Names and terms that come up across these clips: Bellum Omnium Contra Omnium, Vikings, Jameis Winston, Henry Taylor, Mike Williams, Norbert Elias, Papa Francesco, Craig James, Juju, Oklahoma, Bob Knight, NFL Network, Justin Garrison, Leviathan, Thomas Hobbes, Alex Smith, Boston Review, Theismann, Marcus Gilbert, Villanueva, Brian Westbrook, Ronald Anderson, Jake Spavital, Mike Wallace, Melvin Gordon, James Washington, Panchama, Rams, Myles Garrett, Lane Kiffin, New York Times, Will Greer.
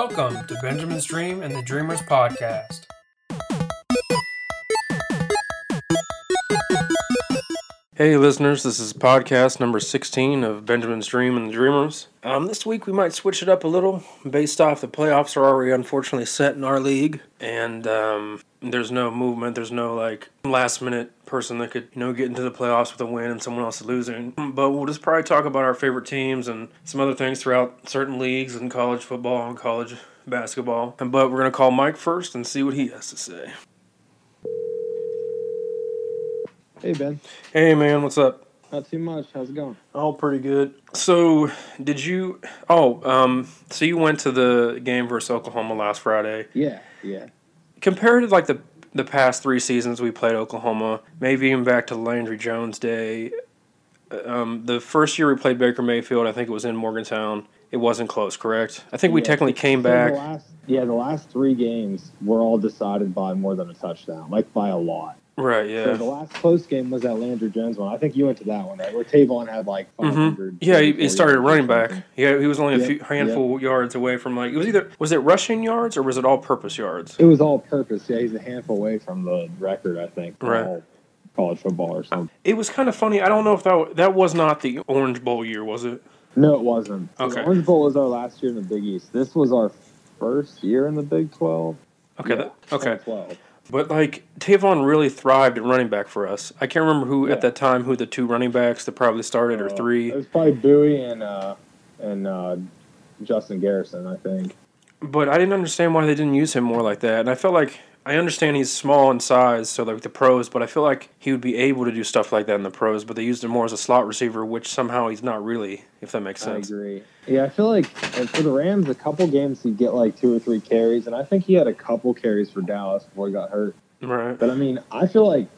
Welcome to Benjamin's Dream and the Dreamers podcast. Hey listeners, this is podcast number 16 of Benjamin's Dream and the Dreamers. This week we might switch it up a little based off the playoffs are already unfortunately set in our league. And there's no movement, there's no like last minute person that could get into the playoffs with a win and someone else losing. But we'll just probably talk about our favorite teams and some other things throughout certain leagues and college football and college basketball. But we're going to call Mike first and see what he has to say. Hey, Ben. Hey, man. What's up? Not too much. How's it going? Oh, pretty good. So, did you... So you went to the game versus Oklahoma last Friday. Yeah. Compared to, like, the past three seasons we played Oklahoma, maybe even back to Landry Jones day, the first year we played Baker Mayfield, I think it was in Morgantown, it wasn't close, correct? I think we technically came back. The last three games were all decided by more than a touchdown, like by a lot. Right, yeah. So the last close game was that Landry Jones one. I think you went to that one, right? Where Tavon had like 500. Mm-hmm. Yeah, he started running back. Yeah, he was only a handful yards away from like, was it rushing yards or was it all-purpose yards? It was all-purpose, yeah. He's a handful away from the record, I think. Right. College football or something. It was kind of funny. I don't know if that was not the Orange Bowl year, was it? No, it wasn't. Okay. The Orange Bowl was our last year in the Big East. This was our first year in the Big 12. Okay. Yeah, okay. 12. But, like, Tavon really thrived at running back for us. I can't remember at that time, who the two running backs that probably started or three. It was probably Bowie and Justin Garrison, I think. But I didn't understand why they didn't use him more like that. And I felt like – I understand he's small in size, so, like, the pros, but I feel like he would be able to do stuff like that in the pros, but they used him more as a slot receiver, which somehow he's not really, if that makes sense. I agree. Yeah, I feel like for the Rams, a couple games he'd get like two or three carries, and I think he had a couple carries for Dallas before he got hurt. Right. But, I mean, I feel like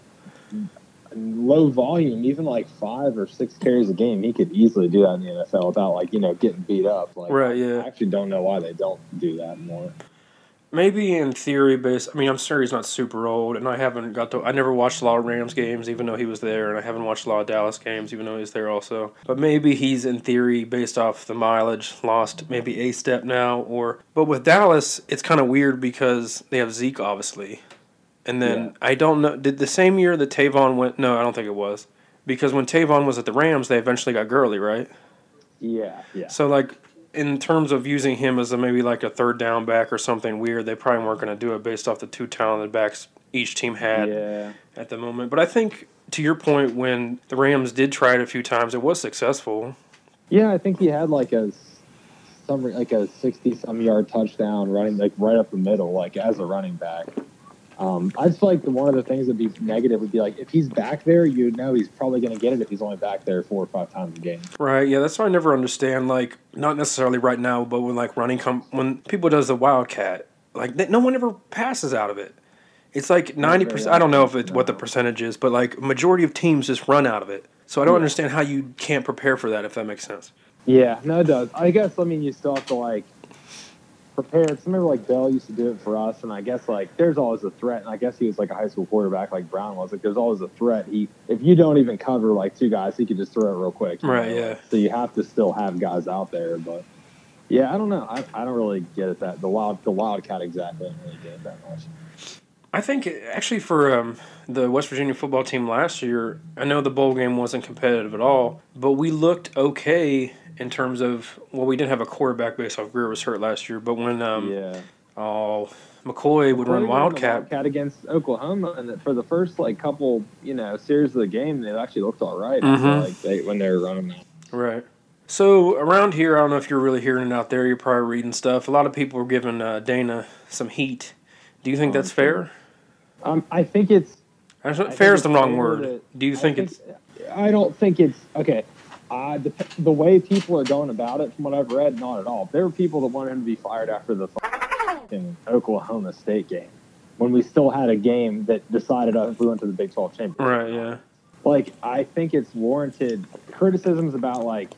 low volume, even like 5 or 6 carries a game, he could easily do that in the NFL without, like, getting beat up. Like, right, yeah. I actually don't know why they don't do that more. Maybe in theory, I'm sure he's not super old, and I never watched a lot of Rams games, even though he was there, and I haven't watched a lot of Dallas games, even though he's there also. But maybe he's, in theory, based off the mileage, lost maybe a step now, but with Dallas, it's kind of weird because they have Zeke, obviously. And then, I don't know, did the same year that Tavon went, no, I don't think it was, because when Tavon was at the Rams, they eventually got Gurley, right? Yeah. So, like, in terms of using him as maybe like a third down back or something weird, they probably weren't going to do it based off the two talented backs each team had at the moment. But I think, to your point, when the Rams did try it a few times, it was successful. Yeah, I think he had like a 60-some yard touchdown running like right up the middle, like as a running back. I just feel like one of the things that'd be negative would be like if he's back there, you know he's probably going to get it if he's only back there 4 or 5 times a game. Right. Yeah, that's why I never understand. Like, not necessarily right now, but when like when people does the wildcat, like no one ever passes out of it. It's like 90%. I don't know if what the percentage is, but like majority of teams just run out of it. So I don't understand how you can't prepare for that, if that makes sense. Yeah. No, it does. I guess you still have to like prepared. I remember like Bell used to do it for us, and I guess like there's always a threat, and I guess he was like a high school quarterback like Brown was. Like there's always a threat. If you don't even cover like two guys, he could just throw it real quick. Right, yeah. So you have to still have guys out there, but yeah, I don't know. I don't really get it that the wildcat exactly. I don't really get it that much. I think actually for the West Virginia football team last year, I know the bowl game wasn't competitive at all, but we looked okay. In terms of, we didn't have a quarterback based off Greer was hurt last year, but when McCoy would run wildcat against Oklahoma, and for the first like couple series of the game, they actually looked all right. Mm-hmm. When they were running that. Right. So around here, I don't know if you're really hearing it out there. You're probably reading stuff. A lot of people were giving Dana some heat. Do you think that's fair? I think it's. Fair is the wrong word. Do you think it's? I don't think it's okay. The way people are going about it, from what I've read, not at all. There were people that wanted him to be fired after the Oklahoma State game, when we still had a game that decided if we went to the Big 12 championship. Right, yeah. Like, I think it's warranted criticisms about, like,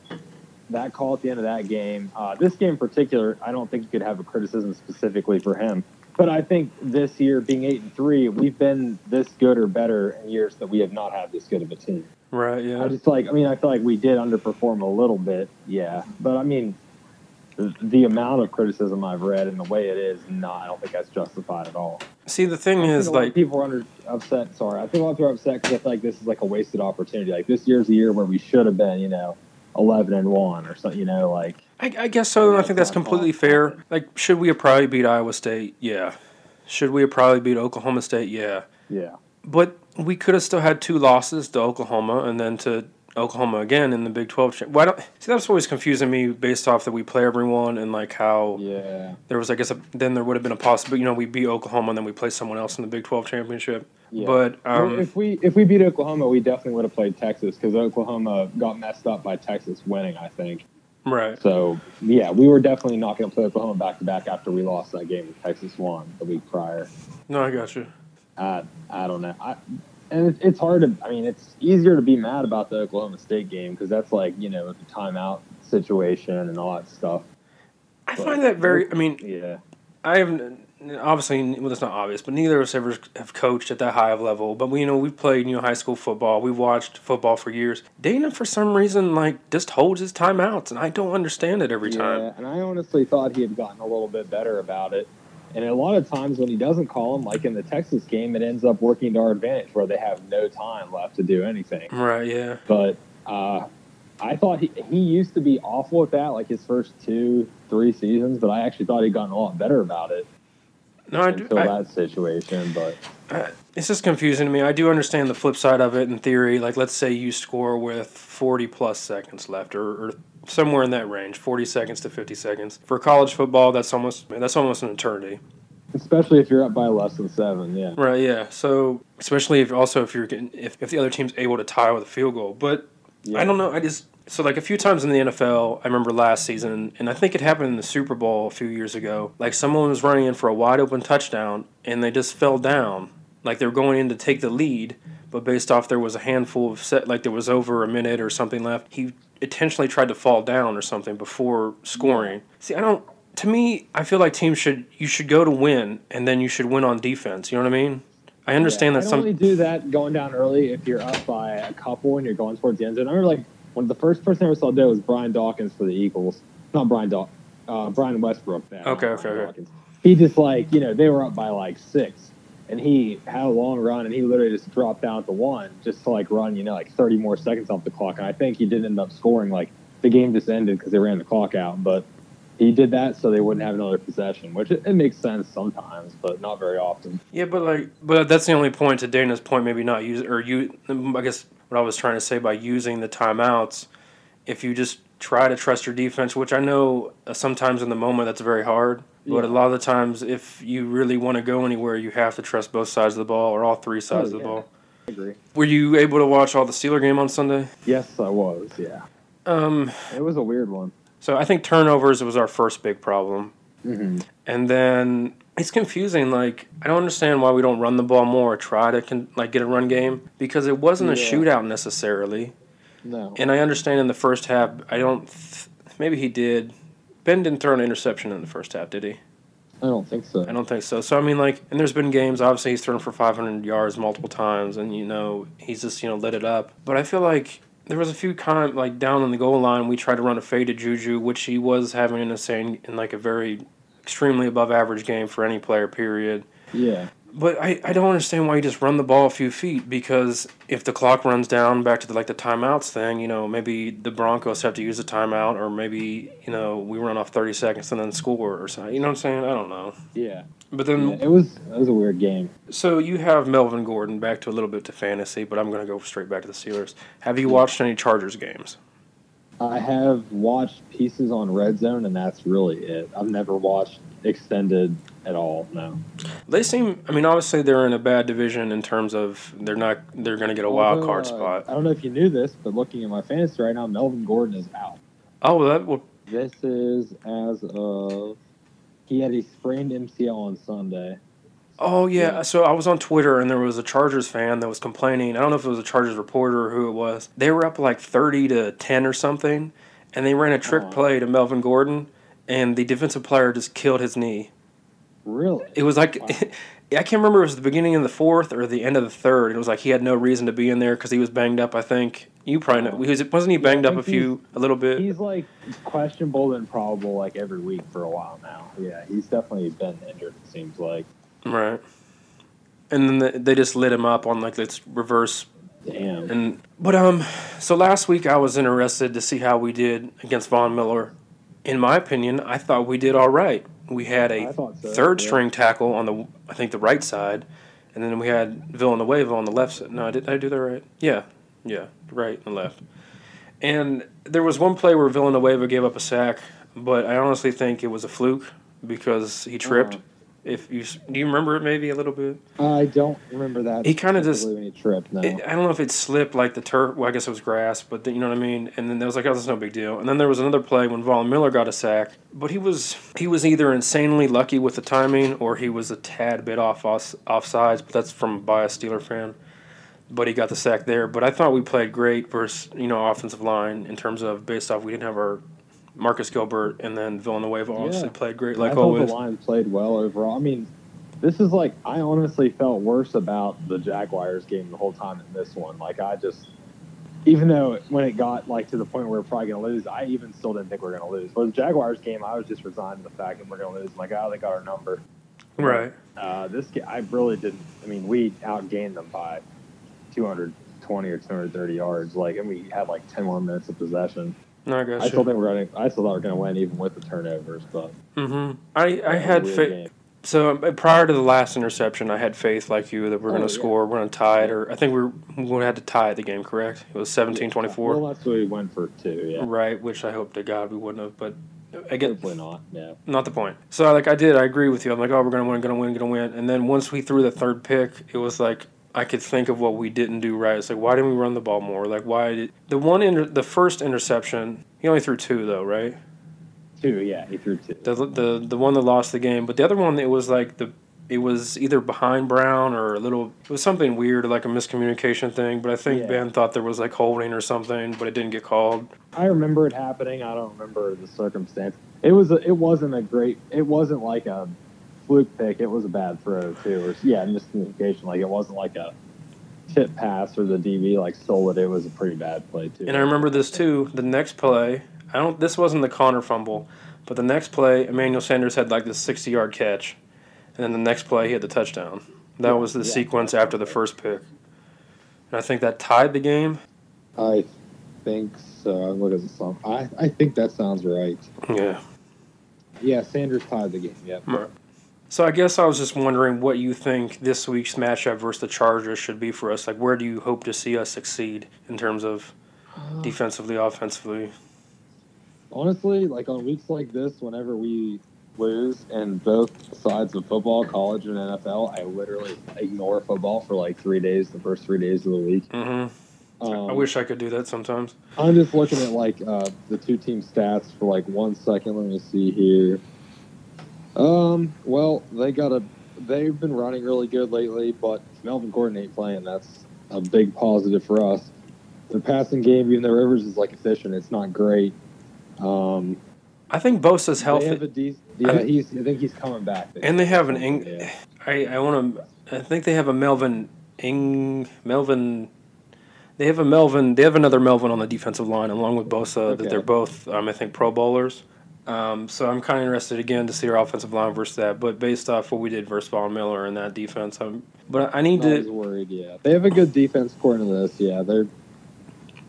that call at the end of that game. This game in particular, I don't think you could have a criticism specifically for him. But I think this year, being 8-3, we've been this good or better in years that we have not had this good of a team. Right, yeah. I feel like we did underperform a little bit, yeah. But, the amount of criticism I've read and the way it is, I don't think that's justified at all. See, the thing is, like, people are upset. Sorry, I think a lot of people are upset because I feel like this is like a wasted opportunity. Like, this year's the year where we should have been, 11-1 or something. I guess so. I think that's completely fair. Like, should we have probably beat Iowa State? Yeah. Should we have probably beat Oklahoma State? Yeah. Yeah. But we could have still had two losses to Oklahoma and then to Oklahoma again in the Big 12. Why don't see? That's always confusing me, based off that we play everyone and like how there was. I guess then there would have been a possibility. We beat Oklahoma and then we play someone else in the Big 12 championship. Yeah. But if we beat Oklahoma, we definitely would have played Texas, because Oklahoma got messed up by Texas winning, I think. Right. So, yeah, we were definitely not going to play Oklahoma back-to-back after we lost that game that Texas won the week prior. No, I got you. I don't know. It's hard to – it's easier to be mad about the Oklahoma State game, because that's like, the timeout situation and all that stuff. I find that very – yeah. I haven't – obviously, well, that's not obvious, but neither of us ever have coached at that high of level. But, we've played, high school football. We've watched football for years. Dana, for some reason, just holds his timeouts, and I don't understand it every time. Yeah, and I honestly thought he had gotten a little bit better about it. And a lot of times when he doesn't call them, like in the Texas game, it ends up working to our advantage where they have no time left to do anything. Right, yeah. But I thought he used to be awful at that, like his first 2-3 seasons, but I actually thought he'd gotten a lot better about it until that situation. But it's just confusing to me. I do understand the flip side of it in theory. Like, let's say you score with 40-plus seconds left or somewhere in that range, 40 seconds to 50 seconds. For college football, that's almost an eternity. Especially if you're up by less than 7, yeah. Right, yeah. So, especially if the other team's able to tie with a field goal. But yeah. I don't know. A few times in the NFL, I remember last season, and I think it happened in the Super Bowl a few years ago, like someone was running in for a wide open touchdown, and they just fell down. Like, they were going in to take the lead, but based off there was a handful of there was over a minute or something left, he intentionally tried to fall down or something before scoring. See, to me, I feel like teams should go to win, and then you should win on defense. You know what I mean? I understand that some only do that going down early if you're up by a couple and you're going towards the end zone. I remember, one of the first person I ever saw do it was Brian Dawkins for the Eagles. Not Brian Dawkins. Brian Westbrook. Okay. He just, they were up by, 6, and he had a long run, and he literally just dropped down to 1 just to, run, 30 more seconds off the clock. And I think he did end up scoring. The game just ended because they ran the clock out. But he did that so they wouldn't have another possession, which it makes sense sometimes, but not very often. Yeah, but that's the only point to Dana's point, maybe not use – I guess – what I was trying to say by using the timeouts, if you just try to trust your defense, which I know sometimes in the moment that's very hard, but a lot of the times if you really want to go anywhere, you have to trust both sides of the ball or all three sides of the ball. I agree. Were you able to watch all the Steeler game on Sunday? Yes, I was, yeah. It was a weird one. So I think turnovers was our first big problem. Mm-hmm. And then it's confusing. I don't understand why we don't run the ball more or try to get a run game, because it wasn't a shootout necessarily. No. And I understand in the first half, maybe he did. Ben didn't throw an interception in the first half, did he? I don't think so. So, and there's been games, obviously, he's thrown for 500 yards multiple times, and, he's just, lit it up. But I feel like there was a few down on the goal line, we tried to run a faded Juju, which he was having an insane, a very extremely above average game for any player, period. Yeah. But I don't understand why you just run the ball a few feet, because if the clock runs down, back to the timeouts thing, maybe the Broncos have to use a timeout, or maybe, we run off 30 seconds and then score or something. You know what I'm saying? I don't know. Yeah. But then it was a weird game. So you have Melvin Gordon back to a little bit to fantasy, but I'm going to go straight back to the Steelers. Have you watched any Chargers games? I have watched pieces on Red Zone, and that's really it. I've never watched extended at all. No. They seem. Obviously they're in a bad division in terms of they're going to get a wild card spot. I don't know if you knew this, but looking at my fantasy right now, Melvin Gordon is out. Oh, this is as of. He had a sprained MCL on Sunday. Oh, yeah. So I was on Twitter, and there was a Chargers fan that was complaining. I don't know if it was a Chargers reporter or who it was. They were up 30-10 or something, and they ran a trick play to Melvin Gordon, and the defensive player just killed his knee. Really? It was wow. I can't remember if it was the beginning of the fourth or the end of the third. It was he had no reason to be in there because he was banged up, I think. You probably know. Wasn't he banged up a little bit? He's like questionable and probable like every week for a while now. Yeah, he's definitely been injured, it seems like. Right. And then they just lit him up on like this reverse. Damn. So last week I was interested to see how we did against Von Miller. In my opinion, I thought we did all right. We had a third-string tackle on the right side, and then we had Villanueva on the left side. No, did I do that right? Yeah, right and left. And there was one play where Villanueva gave up a sack, but I honestly think it was a fluke because he tripped. Do you remember it maybe a little bit? I don't remember that. He kind of just tripped. No. I don't know if it slipped like the turf. Well, I guess it was grass, but you know what I mean. And then there was like, oh, that's no big deal. And then there was another play when Von Miller got a sack, but he was either insanely lucky with the timing or he was a tad bit offsides. But that's from by a Steeler fan. But he got the sack there. But I thought we played great versus offensive line in terms of based off we didn't have our Marcus Gilbert, and then Villanueva obviously played great, like always. I thought the line played well overall. I mean, this is like I honestly felt worse about the Jaguars game the whole time than this one. Like I just, even though when it got like to the point where we're probably going to lose, I even still didn't think we were going to lose. But the Jaguars game, I was just resigned to the fact that we're going to lose. I'm like, they got our number. Right. This game, I really didn't. I mean, we outgained them by 220 or 230 yards. Like, and we had like 10 more minutes of possession. I still think I still thought we were going to win even with the turnovers, but I had faith. So prior to the last interception, I had faith like you that we're going to score, we're going to tie it, or I think we had to tie the game. Correct? It was 17-24. Well, that's what we went for 2. Yeah. Right. Which I hope to God we wouldn't have, but again, probably not. Yeah. Not the point. So like I agree with you. I'm like, oh, we're going to win, and then once we threw the third pick, it was like. I could think of what we didn't do right. It's like, why didn't we run the ball more? Like, why did the first interception? He only threw 2 though, right? 2, yeah, he threw 2. The one that lost the game, but the other one, it was like it was either behind Brown or it was something weird, like a miscommunication thing. But I think Ben thought there was like holding or something, but it didn't get called. I remember it happening. I don't remember the circumstance. It wasn't like a fluke pick. It was a bad throw too, or miscommunication. Like it wasn't like a tip pass or the DB like stole it. It was a pretty bad play too. And I remember this too. The next play, this wasn't the Connor fumble, but the next play, Emmanuel Sanders had like this 60-yard catch, and then the next play he had the touchdown. That was the sequence after the first pick, and I think that tied the game. I think so. What is it? I think that sounds right. Yeah. Yeah, Sanders tied the game. Yeah. Right. So I guess I was just wondering what you think this week's matchup versus the Chargers should be for us. Like, where do you hope to see us succeed in terms of defensively, offensively? Honestly, like on weeks like this, whenever we lose in both sides of football, college and NFL, I literally ignore football for like 3 days, the first 3 days of the week. Mm-hmm. I wish I could do that sometimes. I'm just looking at like the two-team stats for like 1 second. Let me see here. Well, they've been running really good lately, but Melvin Gordon ain't playing. That's a big positive for us. Their passing game, even though Rivers is like efficient, it's not great. I think Bosa's healthy. I think he's coming back. And they have They have another Melvin on the defensive line along with Bosa. Okay. That they're both, I think, Pro Bowlers. So I'm kind of interested again to see our offensive line versus that, but based off what we did versus Von Miller and that defense, I was worried. Yeah, they have a good defense according to this. Yeah, they're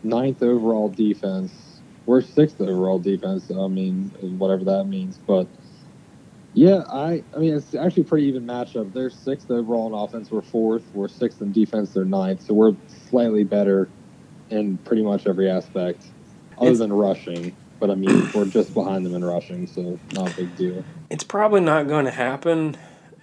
9th overall defense. We're 6th overall defense. I mean, whatever that means. But yeah, I mean it's actually a pretty even matchup. They're 6th overall in offense. We're 4th. We're 6th in defense. They're 9th. So we're slightly better in pretty much every aspect, other than rushing. But, I mean, we're just behind them in rushing, so not a big deal. It's probably not going to happen,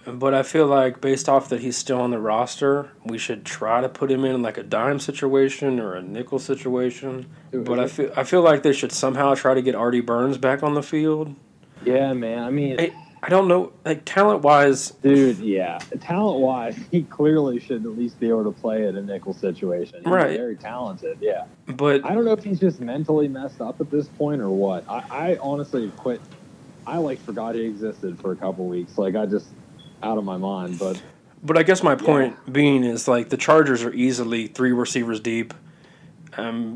but I feel like based off that he's still on the roster, we should try to put him in like a dime situation or a nickel situation. I feel like they should somehow try to get Artie Burns back on the field. Yeah, man. I mean, I don't know. Like, talent-wise. Dude, yeah. Talent-wise, he clearly should at least be able to play at a nickel situation. He's right. Very talented, yeah. But I don't know if he's just mentally messed up at this point or what. I honestly quit. I, forgot he existed for a couple weeks. Like, I just, out of my mind. But I guess my point being is, like, the Chargers are easily 3 receivers deep.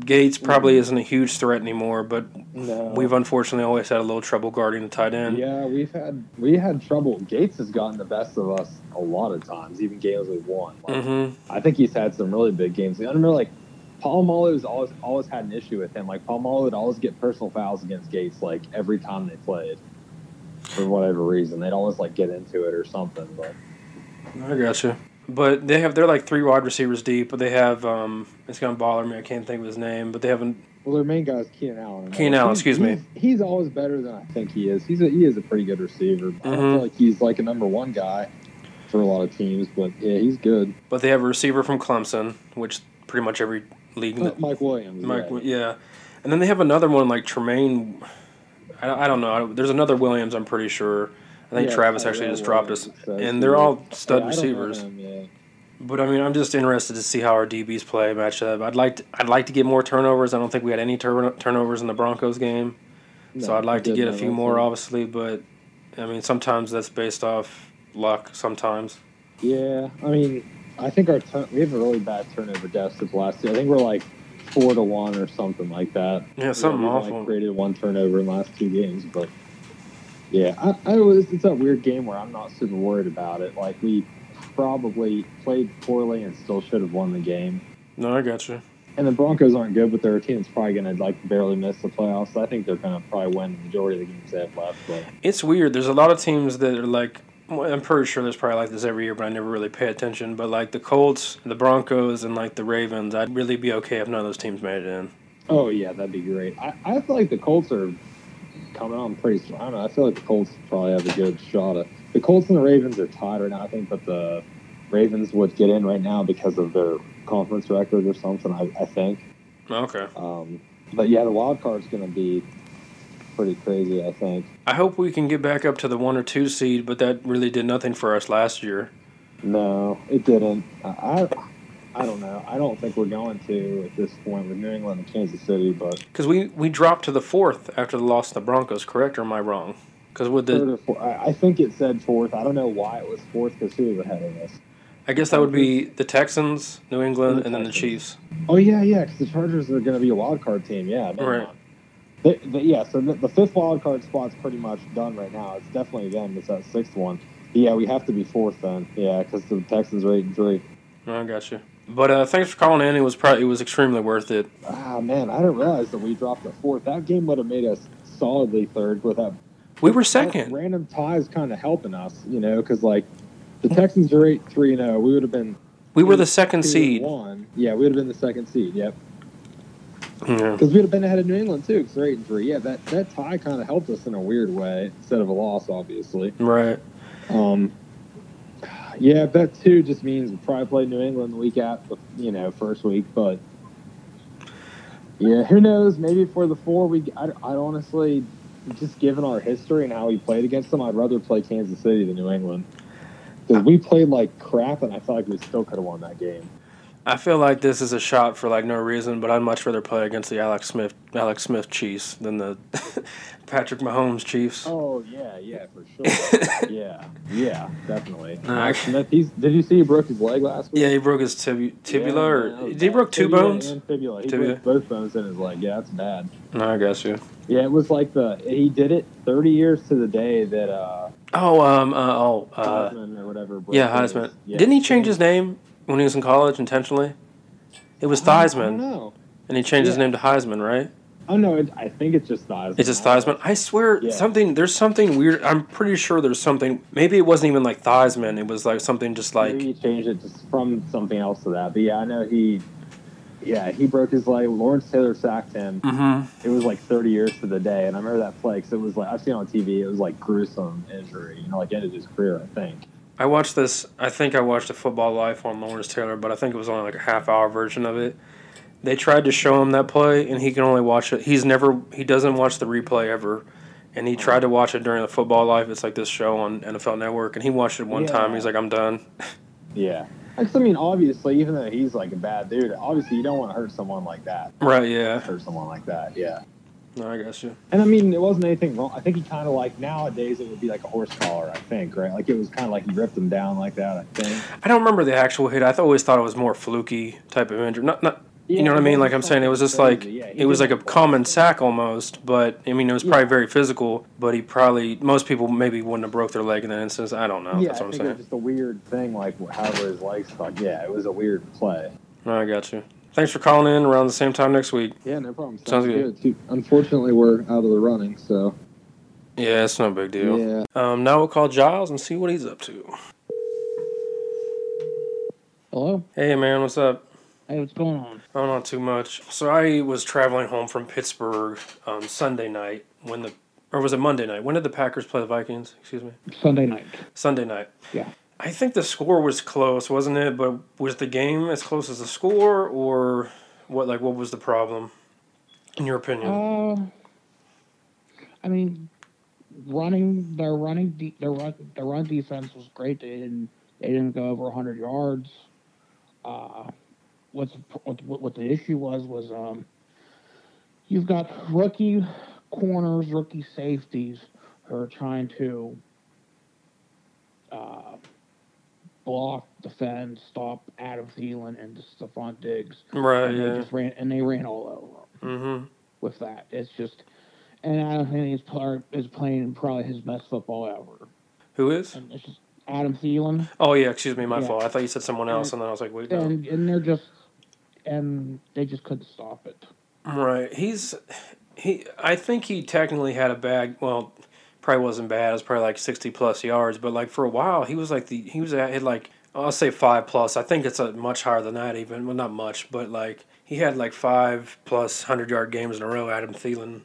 Gates probably isn't a huge threat anymore, but we've unfortunately always had a little trouble guarding the tight end. Yeah, we had trouble. Gates has gotten the best of us a lot of times, even games we've won. I think he's had some really big games. I remember, like, Palomalu's always had an issue with him. Like, Palomalu would always get personal fouls against Gates, like, every time they played for whatever reason. They'd always, like, get into it or something. But I gotcha. But they're like three wide receivers deep, but they have it's gonna bother me, I can't think of his name, but they haven't. Well, their main guy is Keenan Allen. Keenan Allen, excuse me. He's always better than I think he is. He is a pretty good receiver. But I don't feel like he's like a number one guy for a lot of teams, but yeah, he's good. But they have a receiver from Clemson, which pretty much every league. Mike Williams. Yeah, and then they have another one like Tremaine. I don't know. There's another Williams, I'm pretty sure. I think Travis actually just dropped us, and they're all stud receivers. But I mean, I'm just interested to see how our DBs play match up. I'd like to get more turnovers. I don't think we had any turnovers in the Broncos game, so I'd like to get a few more, obviously. But I mean, sometimes that's based off luck. Sometimes. Yeah, I mean, I think we have a really bad turnover deficit last year. I think we're like 4-1 or something like that. Yeah, something awful. Like created one turnover in the last two games, but. Yeah, it's a weird game where I'm not super worried about it. Like, we probably played poorly and still should have won the game. No, I got you. And the Broncos aren't good, but their team's probably going to, like, barely miss the playoffs. So I think they're going to probably win the majority of the games they have left. But. It's weird. There's a lot of teams that are, like, I'm pretty sure there's probably like this every year, but I never really pay attention. But, like, the Colts, the Broncos, and, like, the Ravens, I'd really be okay if none of those teams made it in. Oh, yeah, that'd be great. I feel like the Colts are – coming on pretty strong. I don't know. I feel like the Colts probably have a good shot at. The Colts and the Ravens are tied right now, I think, but the Ravens would get in right now because of their conference record or something, I think. Okay. But yeah, the wild card's going to be pretty crazy, I think. I hope we can get back up to the 1 or 2 seed, but that really did nothing for us last year. No, it didn't. I don't know. I don't think we're going to at this point with New England and Kansas City, but because we dropped to the 4th after the loss to the Broncos, correct? Or am I wrong? Because with the I think it said 4th. I don't know why it was 4th because who was ahead of us? I guess that would be the Texans, New England, and then the Chiefs. Oh yeah, because the Chargers are going to be a wild card team. Yeah, right. So the 5th wild card spot's pretty much done right now. It's definitely them. It's that 6th one. Yeah, we have to be 4th then. Yeah, because the Texans are 8-3. I got you. But thanks for calling in. It was extremely worth it. Ah, man, I didn't realize that we dropped to 4th. That game would have made us solidly 3rd. We were 2nd. Random ties kind of helping us, you know, because, like, the Texans are 8-3-0. We would have been... We were the 2nd seed. Yeah, we would have been the 2nd seed, yep. Because we would have been ahead of New England, too, because they're 8-3. Yeah, that tie kind of helped us in a weird way instead of a loss, obviously. Right. Yeah, that too just means we probably play New England the week after, you know, first week. But yeah, who knows? Maybe for the 4 week, I honestly, just given our history and how we played against them, I'd rather play Kansas City than New England because we played like crap, and I feel like we still could have won that game. I feel like this is a shot for like no reason, but I'd much rather play against the Alex Smith Chiefs than the Patrick Mahomes Chiefs. Oh yeah, for sure. yeah, definitely. Alex Smith, did you see he broke his leg last week? Yeah, he broke his tibia, or did he broke two bones? And fibula. He broke both bones in his leg. Yeah, that's bad. No, I got you. Yeah, it was like he did it 30 years to the day that. Heisman or whatever. Yeah, Heisman. Yeah, didn't he change his name? When he was in college, intentionally? It was Theismann. I don't know. And he changed his name to Heisman, right? Oh, no, I think it's just Theismann. It's just Theismann. I swear, there's something weird. I'm pretty sure there's something. Maybe it wasn't even like Theismann. It was like something just like. Maybe he changed it just from something else to that. But, yeah, I know he broke his leg. Lawrence Taylor sacked him. It was like 30 years to the day. And I remember that play because it was like, I've seen it on TV, it was like gruesome injury. You know, like ended his career, I think. I watched a Football Life on Lawrence Taylor, but I think it was only like a half-hour version of it. They tried to show him that play, and he can only watch it. He doesn't watch the replay ever, and he tried to watch it during the Football Life. It's like this show on NFL Network, and he watched it one time. He's like, I'm done. Yeah. I mean, obviously, even though he's like a bad dude, obviously you don't want to hurt someone like that. Right, yeah. Hurt someone like that, yeah. No, I got you. And, I mean, it wasn't anything wrong. I think he kind of, like, nowadays it would be like a horse collar, I think, right? Like, it was kind of like he ripped him down like that, I think. I don't remember the actual hit. I always thought it was more fluky type of injury. Not Yeah, you know what I mean? Like I'm saying, it was just like, it was like a common sack almost, but I mean, it was probably very physical, but he probably, most people maybe wouldn't have broke their leg in that instance. I don't know. Yeah, that's what I'm saying. It was just a weird thing, like however his leg stuck. Yeah, it was a weird play. I got you. Thanks for calling in around the same time next week. Yeah, no problem. Sounds good. Unfortunately, we're out of the running, so. Yeah, it's no big deal. Yeah. Now we'll call Giles and see what he's up to. Hello? Hey, man, what's up? Hey, what's going on? Oh, not too much. So I was traveling home from Pittsburgh Sunday night when the... Or was it Monday night? When did the Packers play the Vikings? Excuse me? Sunday night. Sunday night. Yeah. I think the score was close, wasn't it? But was the game as close as the score, or what? Like, what was the problem, in your opinion? I mean, their run defense was great. They didn't go over 100 yards. What the issue was you've got rookie corners, rookie safeties who are trying to block, defend, stop Adam Thielen and Stephon Diggs. Right, and they ran all over him with that. It's just, and Adam Thielen is playing probably his best football ever. Who is? And it's just Adam Thielen. Oh, yeah, excuse me, my fault. I thought you said someone else, and then I was like, wait, no. And they're just, and they just couldn't stop it. Right. I think he technically had a bad, well, probably wasn't bad. It was probably like 60-plus yards. But, like, for a while, I'll say 5-plus. I think it's much higher than that even. Well, not much, but, like, he had, like, 5-plus 100-yard games in a row, Adam Thielen.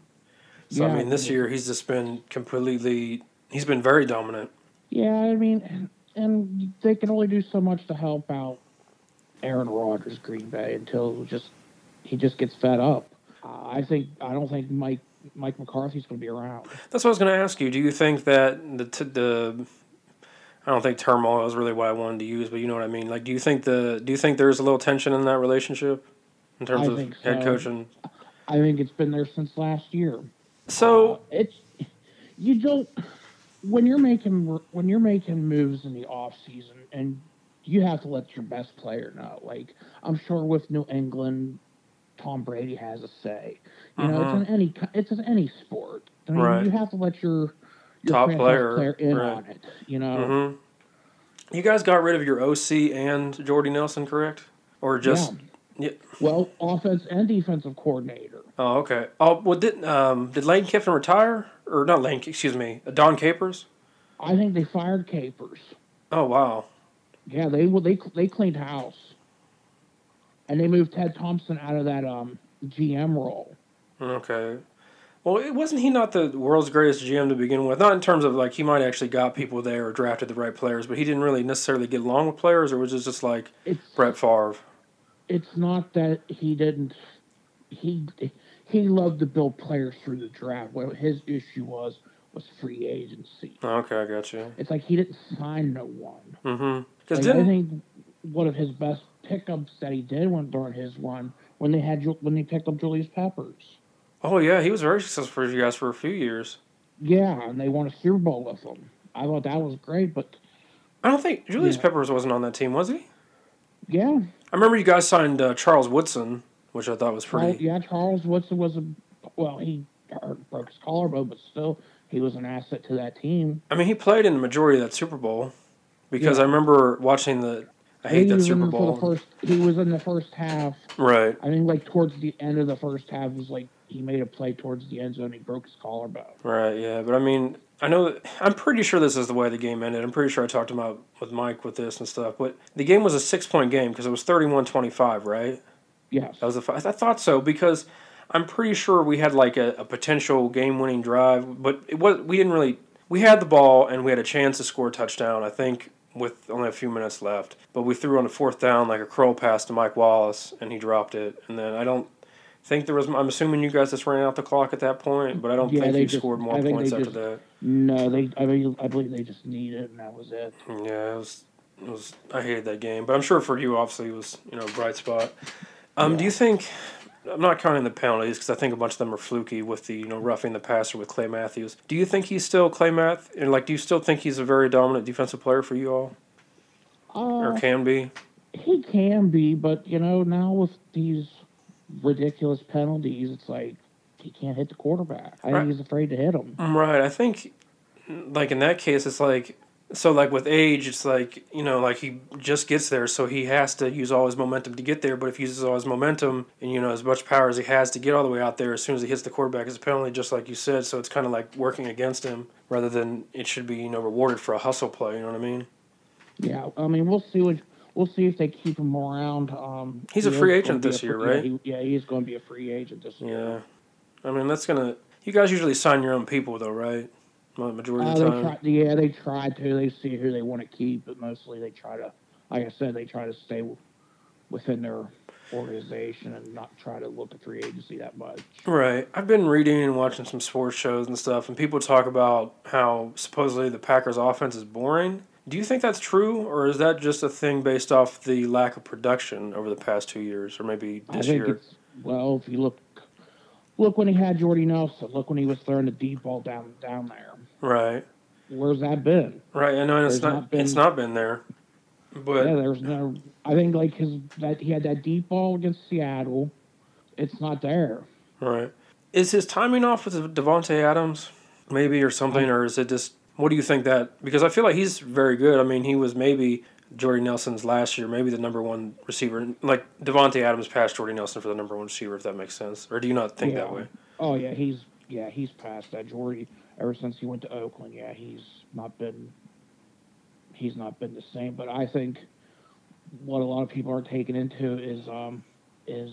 So, yeah, I mean, this year he's just been completely – he's been very dominant. Yeah, I mean, and they can only do so much to help out Aaron Rodgers, Green Bay, until he just gets fed up. I don't think Mike McCarthy's going to be around. That's what I was going to ask you. Do you think that the I don't think turmoil is really what I wanted to use, but you know what I mean. Like, do you think there's a little tension in that relationship in terms of head coaching? I think it's been there since last year. So when you're making moves in the off season, and you have to let your best player know. Like, I'm sure with New England, Tom Brady has a say. You know, it's in any sport. I mean, you have to let your top player in on it. You know, you guys got rid of your OC and Jordy Nelson, correct? Or just well, offense and defensive coordinator. Oh, okay. Oh, well, did Lane Kiffin retire? Or not Lane? Excuse me, Don Capers. I think they fired Capers. Oh wow. Yeah, they cleaned house. And they moved Ted Thompson out of that GM role. Okay. Well, wasn't he not the world's greatest GM to begin with? Not in terms of, like, he might have actually got people there or drafted the right players, but he didn't really necessarily get along with players, or was it just like Brett Favre? It's not that he didn't. He loved to build players through the draft. What his issue was free agency. Okay, I got you. It's like he didn't sign no one. Because I think one of his best pickups that he did when they picked up Julius Peppers. Oh yeah, he was very successful for you guys for a few years. Yeah, and they won a Super Bowl with him. I thought that was great, but I don't think Julius Peppers wasn't on that team, was he? Yeah, I remember you guys signed Charles Woodson, which I thought was pretty. Right, yeah, Charles Woodson was he broke his collarbone, but still he was an asset to that team. I mean, he played in the majority of that Super Bowl because I remember watching the. I hate that Super Bowl. He was in the first half. Right. I mean, like, towards the end of the first half, was like he made a play towards the end zone. He broke his collarbone. Right, yeah. But, I mean, I know – I'm pretty sure this is the way the game ended. I'm pretty sure I talked about with Mike with this and stuff. But the game was a 6-point game because it was 31-25, right? Yes. That was I thought so because I'm pretty sure we had, like, a potential game-winning drive. But we didn't really – we had the ball and we had a chance to score a touchdown, I think – with only a few minutes left. But we threw on a 4th down like a curl pass to Mike Wallace, and he dropped it. And then I don't think there was – I'm assuming you guys just ran out the clock at that point, but I don't think you scored more points after that. No, I believe they just needed it, and that was it. Yeah, it was I hated that game. But I'm sure for you, obviously, it was, you know, a bright spot. Do you think – I'm not counting the penalties because I think a bunch of them are fluky with the, you know, roughing the passer with Clay Matthews. Do you think he's still Clay Matthews? And, like, do you still think he's a very dominant defensive player for you all? Or can be? He can be, but, you know, now with these ridiculous penalties. It's like he can't hit the quarterback. I think he's afraid to hit him. Right. I think, like, in that case, it's like, so, like, with age, it's like, you know, like, he just gets there, so he has to use all his momentum to get there. But if he uses all his momentum and, you know, as much power as he has to get all the way out there, as soon as he hits the quarterback, it's a penalty, just like you said. So it's kind of like working against him rather than it should be, you know, rewarded for a hustle play. You know what I mean? Yeah. I mean, we'll see if they keep him around. He's a free agent this year, right? He's going to be a free agent this year. Yeah. I mean, that's going to – you guys usually sign your own people, though, right? Majority of the time. They try to. They see who they want to keep, but mostly they try to, like I said, they try to stay within their organization and not try to look at free agency that much. Right. I've been reading and watching some sports shows and stuff, and people talk about how supposedly the Packers' offense is boring. Do you think that's true, or is that just a thing based off the lack of production over the past 2 years, or maybe this year? Well, if you look when he had Jordy Nelson, look when he was throwing the deep ball down there. Right. Where's that been? Right, I know, and it's not been there. But yeah, there's no. I think like he had that deep ball against Seattle. It's not there. Right. Is his timing off with Devontae Adams, maybe, or something, or is it just? What do you think that? Because I feel like he's very good. I mean, he was maybe Jordy Nelson's last year, maybe the number one receiver. Like Devontae Adams passed Jordy Nelson for the number one receiver, if that makes sense. Or do you not think that way? Oh yeah, he's passed that Jordy ever since he went to Oakland. Yeah, he's not been the same. But I think what a lot of people are taking into is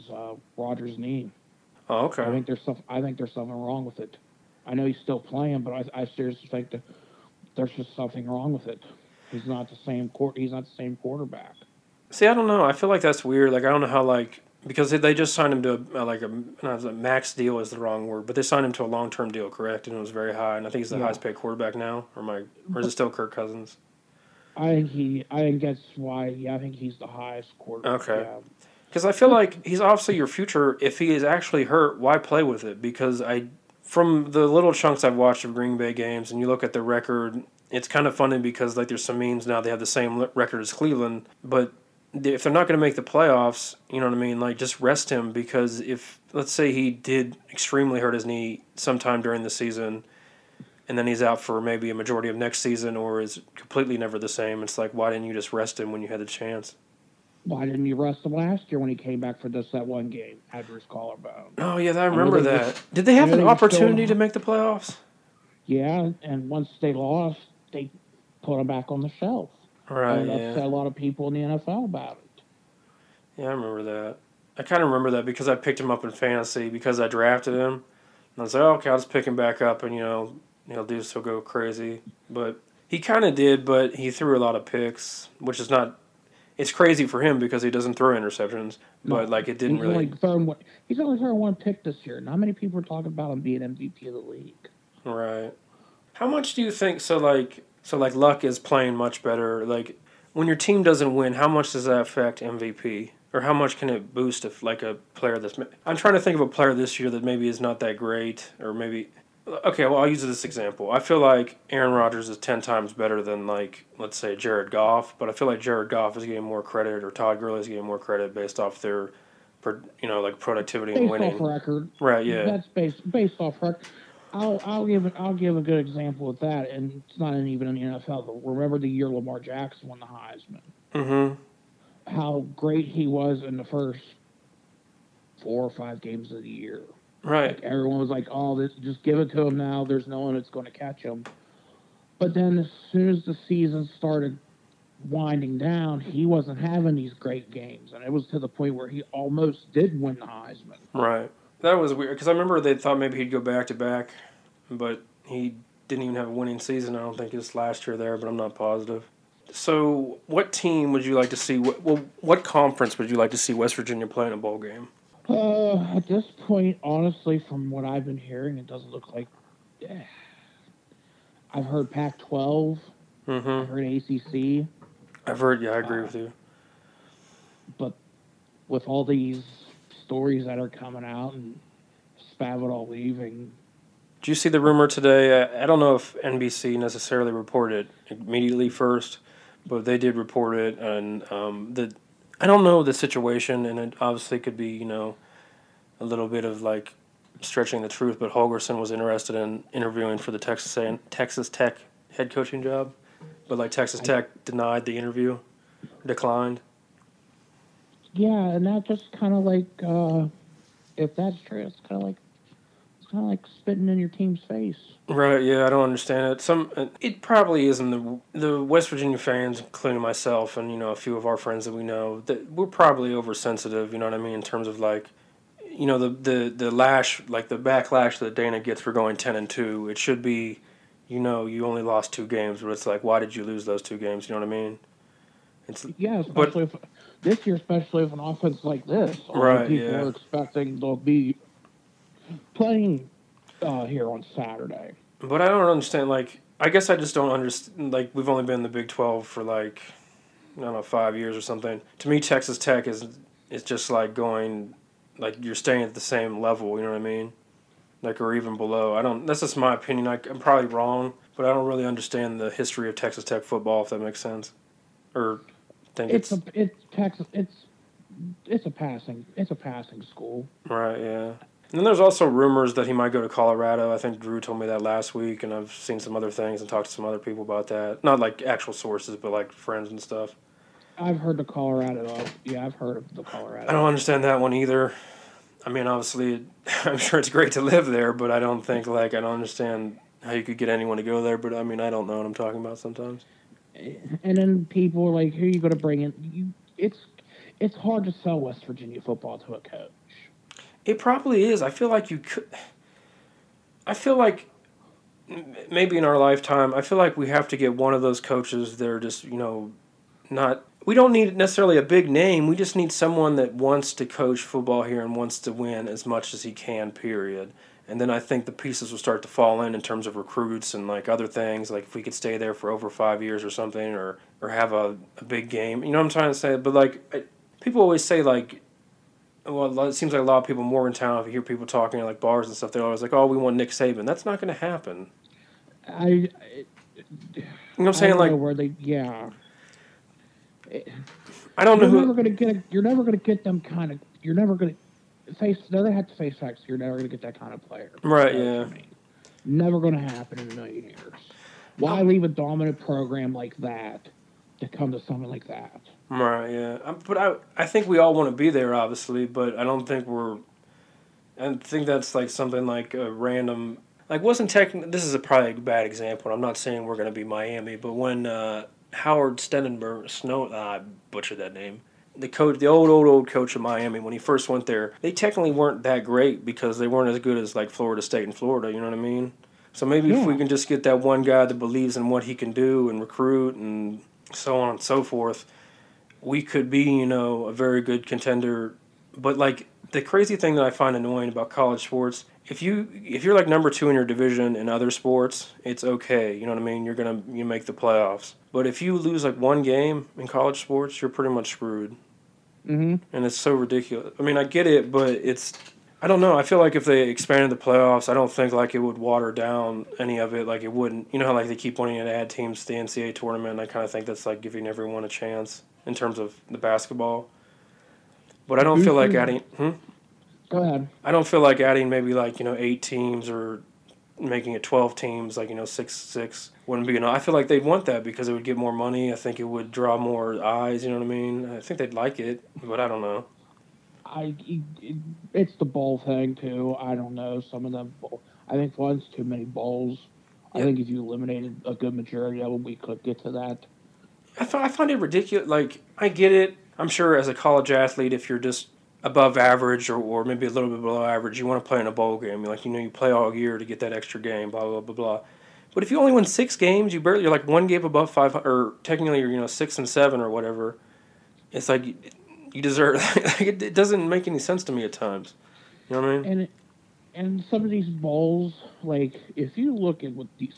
Rodgers' knee. Oh, okay. I think there's something wrong with it. I know he's still playing, but I seriously think that there's just something wrong with it. He's not the same quarterback. See, I don't know. I feel like that's weird. Like I don't know how because they just signed him to a max deal is the wrong word, but they signed him to a long-term deal, correct? And it was very high, and I think he's the highest paid quarterback now, or is it still Kirk Cousins? I think that's why. Yeah, I think he's the highest quarterback. Okay. Yeah. Because I feel like he's obviously your future. If he is actually hurt, why play with it? Because from the little chunks I've watched of Green Bay games, and you look at the record. It's kind of funny because, like, there's some memes now. They have the same record as Cleveland, but if they're not going to make the playoffs, you know what I mean? Like, just rest him because if, let's say he did extremely hurt his knee sometime during the season and then he's out for maybe a majority of next season or is completely never the same, it's like, why didn't you just rest him when you had the chance? Why didn't you rest him last year when he came back for that one game after his collarbone? Oh, yeah, I remember that. Did they have an opportunity to make the playoffs? Yeah, and once they lost, they put him back on the shelf. Right, and upset a lot of people in the NFL about it. Yeah, I remember that. I kind of remember that because I picked him up in fantasy because I drafted him. And I was like, oh, okay, I'll just pick him back up and, you know, he'll do so go crazy. But he kind of did, but he threw a lot of picks, which is not – it's crazy for him because he doesn't throw interceptions. No, but, like, it didn't really – he's only thrown one pick this year. Not many people are talking about him being MVP of the league. Right. How much do you think so like Luck is playing much better, like when your team doesn't win, how much does that affect MVP? Or how much can it boost if like a player that's I'm trying to think of a player this year that maybe is not that great or maybe okay, well I'll use this example. I feel like Aaron Rodgers is 10 times better than like let's say Jared Goff, but I feel like Jared Goff is getting more credit or Todd Gurley is getting more credit based off their productivity and winning. Based off record. Right, yeah. That's based off record. I'll give a good example of that, and it's not even in the NFL, but remember the year Lamar Jackson won the Heisman? Mm-hmm. How great he was in the first 4 or 5 games of the year. Right. Like everyone was like, oh, just give it to him now. There's no one that's going to catch him. But then as soon as the season started winding down, he wasn't having these great games, and it was to the point where he almost did win the Heisman. Right. That was weird, because I remember they thought maybe he'd go back-to-back, but he didn't even have a winning season, I don't think, just last year there, but I'm not positive. So what team would you like to see? What conference would you like to see West Virginia play in a bowl game? At this point, honestly, from what I've been hearing, it doesn't look like I've heard Pac-12. Mm-hmm. I've heard ACC. I agree with you. But with all these stories that are coming out and Spavital leaving. Did you see the rumor today? I don't know if NBC necessarily reported it immediately first, but they did report it. And I don't know the situation, and it obviously could be, a little bit of like stretching the truth, but Holgorsen was interested in interviewing for the Texas Tech head coaching job, but like Texas Tech denied the interview, declined. Yeah, and that's kind of like if that's true, it's kind of like spitting in your team's face. Right. Yeah, I don't understand it. It probably isn't the West Virginia fans, including myself and a few of our friends that we know, that we're probably oversensitive. You know what I mean, in terms of like. You know, the backlash that Dana gets for going 10-2, it should be, you only lost 2 games, but it's like, why did you lose those 2 games? You know what I mean? Especially if an offense like this, right? People are expecting they'll be playing here on Saturday. But I don't understand. Like, I guess I just don't understand. Like, we've only been in the Big 12 for like, 5 years or something. To me, Texas Tech is just like going. Like, you're staying at the same level, you know what I mean? Like, or even below. That's just my opinion. I'm probably wrong, but I don't really understand the history of Texas Tech football, if that makes sense. Or think it's a passing school. Right, yeah. And then there's also rumors that he might go to Colorado. I think Drew told me that last week, and I've seen some other things and talked to some other people about that. Not like actual sources, but like friends and stuff. I've heard of the Colorado. I don't understand that one either. I mean, obviously, I'm sure it's great to live there, but I don't think, like, I don't understand how you could get anyone to go there, but, I mean, I don't know what I'm talking about sometimes. And then people are like, who are you going to bring in? It's hard to sell West Virginia football to a coach. It probably is. I feel like maybe in our lifetime, I feel like we have to get one of those coaches that are just, we don't need necessarily a big name. We just need someone that wants to coach football here and wants to win as much as he can, period. And then I think the pieces will start to fall in terms of recruits and, like, other things. Like, if we could stay there for over 5 years or something or have a big game. You know what I'm trying to say? But, like, people always say, like, well, it seems like a lot of people more in town, if you hear people talking at, like, bars and stuff, they're always like, oh, we want Nick Saban. That's not going to happen. You know what I'm saying? I don't know who. You're never going to get them kind of. You're never going to face. No, they have to face facts. You're never going to get that kind of player. Right. Yeah. Never going to happen in a million years. Why leave a dominant program like that to come to something like that? Right. Yeah. But I think we all want to be there, obviously. But I don't think we're. I think that's like something like a random. Like wasn't Tech. This is probably a bad example. I'm not saying we're going to be Miami, but when. Howard Stennenberg, I butchered that name. The coach, the old coach of Miami, when he first went there, they technically weren't that great because they weren't as good as like Florida State and Florida. You know what I mean? So maybe if we can just get that one guy that believes in what he can do and recruit and so on and so forth, we could be a very good contender. But like the crazy thing that I find annoying about college sports. If you're like number 2 in your division in other sports, it's okay. You know what I mean? You're gonna make the playoffs. But if you lose like one game in college sports, you're pretty much screwed. Mm-hmm. And it's so ridiculous. I mean, I get it, but I don't know. I feel like if they expanded the playoffs, I don't think like it would water down any of it. Like it wouldn't. You know how like they keep wanting to add teams to the NCAA tournament. I kind of think that's like giving everyone a chance in terms of the basketball. But I don't feel like adding. Go ahead. I don't feel like adding maybe like 8 teams or making it 12 teams, like 6-6 wouldn't be enough. I feel like they'd want that because it would get more money. I think it would draw more eyes. You know what I mean? I think they'd like it, but I don't know. It's the bowl thing too. I don't know. Some of them, I think one's too many bowls. Yeah. I think if you eliminated a good majority of them, we could get to that. I find it ridiculous. Like I get it. I'm sure as a college athlete, if you're just above average or maybe a little bit below average, you want to play in a bowl game. Like, you play all year to get that extra game, blah, blah, blah, blah. But if you only win 6 games, you're like 1 game above 5, or technically you're, 6-7 or whatever. It's like you deserve, like, it doesn't make any sense to me at times. You know what I mean? And some of these bowls, like, if you look at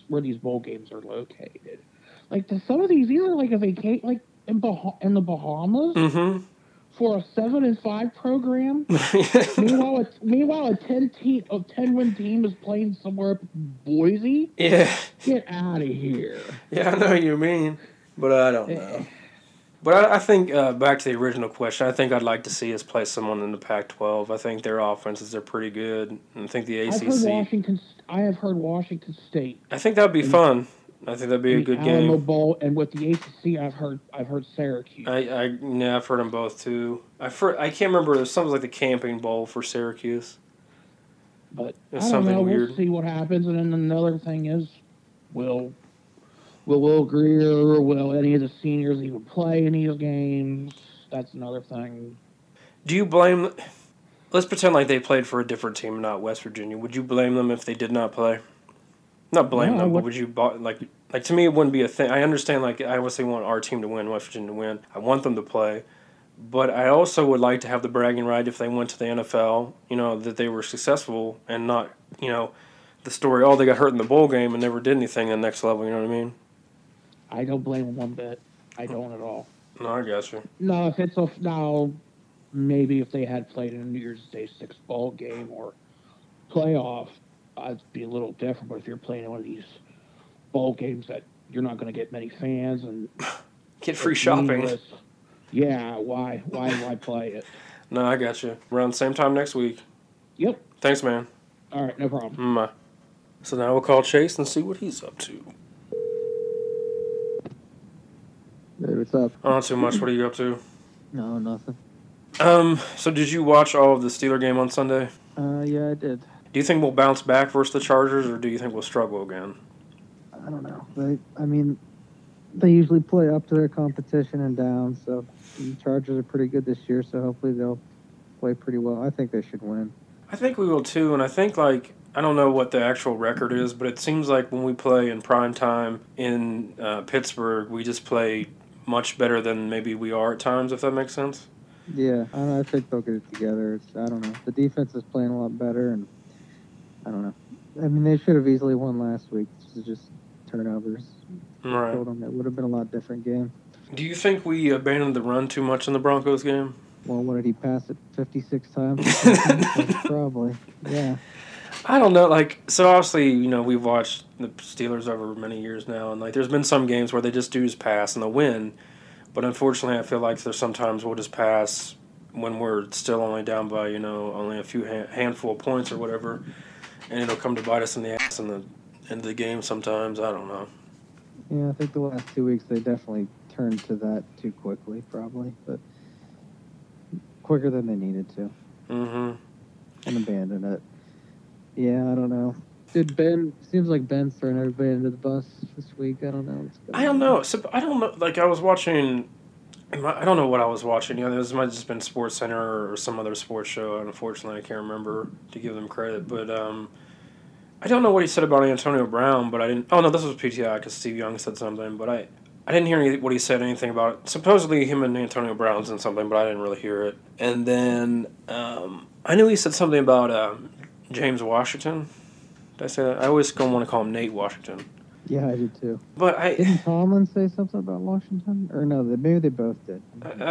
where these bowl games are located, like, some of these, either like a vacation, like in the Bahamas. Mm-hmm. For a 7-5 program, meanwhile a 10-win team is playing somewhere up in Boise. Yeah, get out of here. Yeah, I know what you mean, but I don't know. But I think, back to the original question, I think I'd like to see us play someone in the Pac-12. I think their offenses are pretty good. I think the ACC. I have heard Washington State. I think that would be fun. I think that would be a good game. Alamo Bowl, and with the ACC, I've heard Syracuse. Yeah, I've heard them both, too. I can't remember. It was something like the Camping Bowl for Syracuse. But I don't know. Weird. We'll see what happens. And then another thing is, will Will Greer, will any of the seniors even play any of the games? That's another thing. Do you blame – let's pretend like they played for a different team, not West Virginia. Would you blame them if they did not play? Not blame them, but would you – like to me it wouldn't be a thing. I understand, like, I obviously want our team to win, West Virginia to win. I want them to play. But I also would like to have the bragging right if they went to the NFL, you know, that they were successful and not, you know, the story, oh, they got hurt in the bowl game and never did anything at the next level, you know what I mean? I don't blame them one bit. I don't at all. No, I got you. No, maybe if they had played in a New Year's Day 6 bowl game or playoff, I'd be a little different. But if you're playing in one of these bowl games that you're not going to get many fans and get free shopping. Meaningless. Yeah, why play it? No, I got you. Around the same time next week. Yep. Thanks, man. All right, no problem. Bye. So now we'll call Chase and see what he's up to. Hey, what's up? Oh, not too much. What are you up to? No, nothing. So did you watch all of the Steeler game on Sunday? Yeah, I did. Do you think we'll bounce back versus the Chargers, or do you think we'll struggle again? I don't know. They usually play up to their competition and down, so the Chargers are pretty good this year, so hopefully they'll play pretty well. I think they should win. I think we will too, and I think, like, I don't know what the actual record is, but it seems like when we play in prime time in Pittsburgh, we just play much better than maybe we are at times, if that makes sense. Yeah, I think they'll get it together. I don't know. The defense is playing a lot better, and I don't know. I mean, they should have easily won last week. It's just turnovers. Right. I told them it would have been a lot different game. Do you think we abandoned the run too much in the Broncos game? Well, what did he pass it 56 times? Probably, yeah. I don't know, like, so obviously, you know, we've watched the Steelers over many years now, and, like, there's been some games where they just do pass and they'll win, but unfortunately I feel like there's sometimes we'll just pass when we're still only down by, you know, only a few handful of points or whatever, and it'll come to bite us in the ass in the end of the game sometimes. I don't know. Yeah, I think the last 2 weeks they definitely turned to that too quickly, probably, but quicker than they needed to. Mm-hmm. And abandoned it. Yeah, I don't know. Seems like Ben's throwing everybody under the bus this week. I don't know. I don't know. Like, I was watching, I don't know what I was watching. You know, this might have just been Sports Center or some other sports show. And unfortunately, I can't remember to give them credit. But I don't know what he said about Antonio Brown, but I didn't. Oh, no, this was PTI because Steve Young said something. But I didn't hear what he said, anything about it. Supposedly him and Antonio Brown's and something, but I didn't really hear it. And then I knew he said something about James Washington. Did I say that? I always want to call him Nate Washington. Yeah, I did too. But didn't Tomlin say something about Washington? Or no, maybe they both did.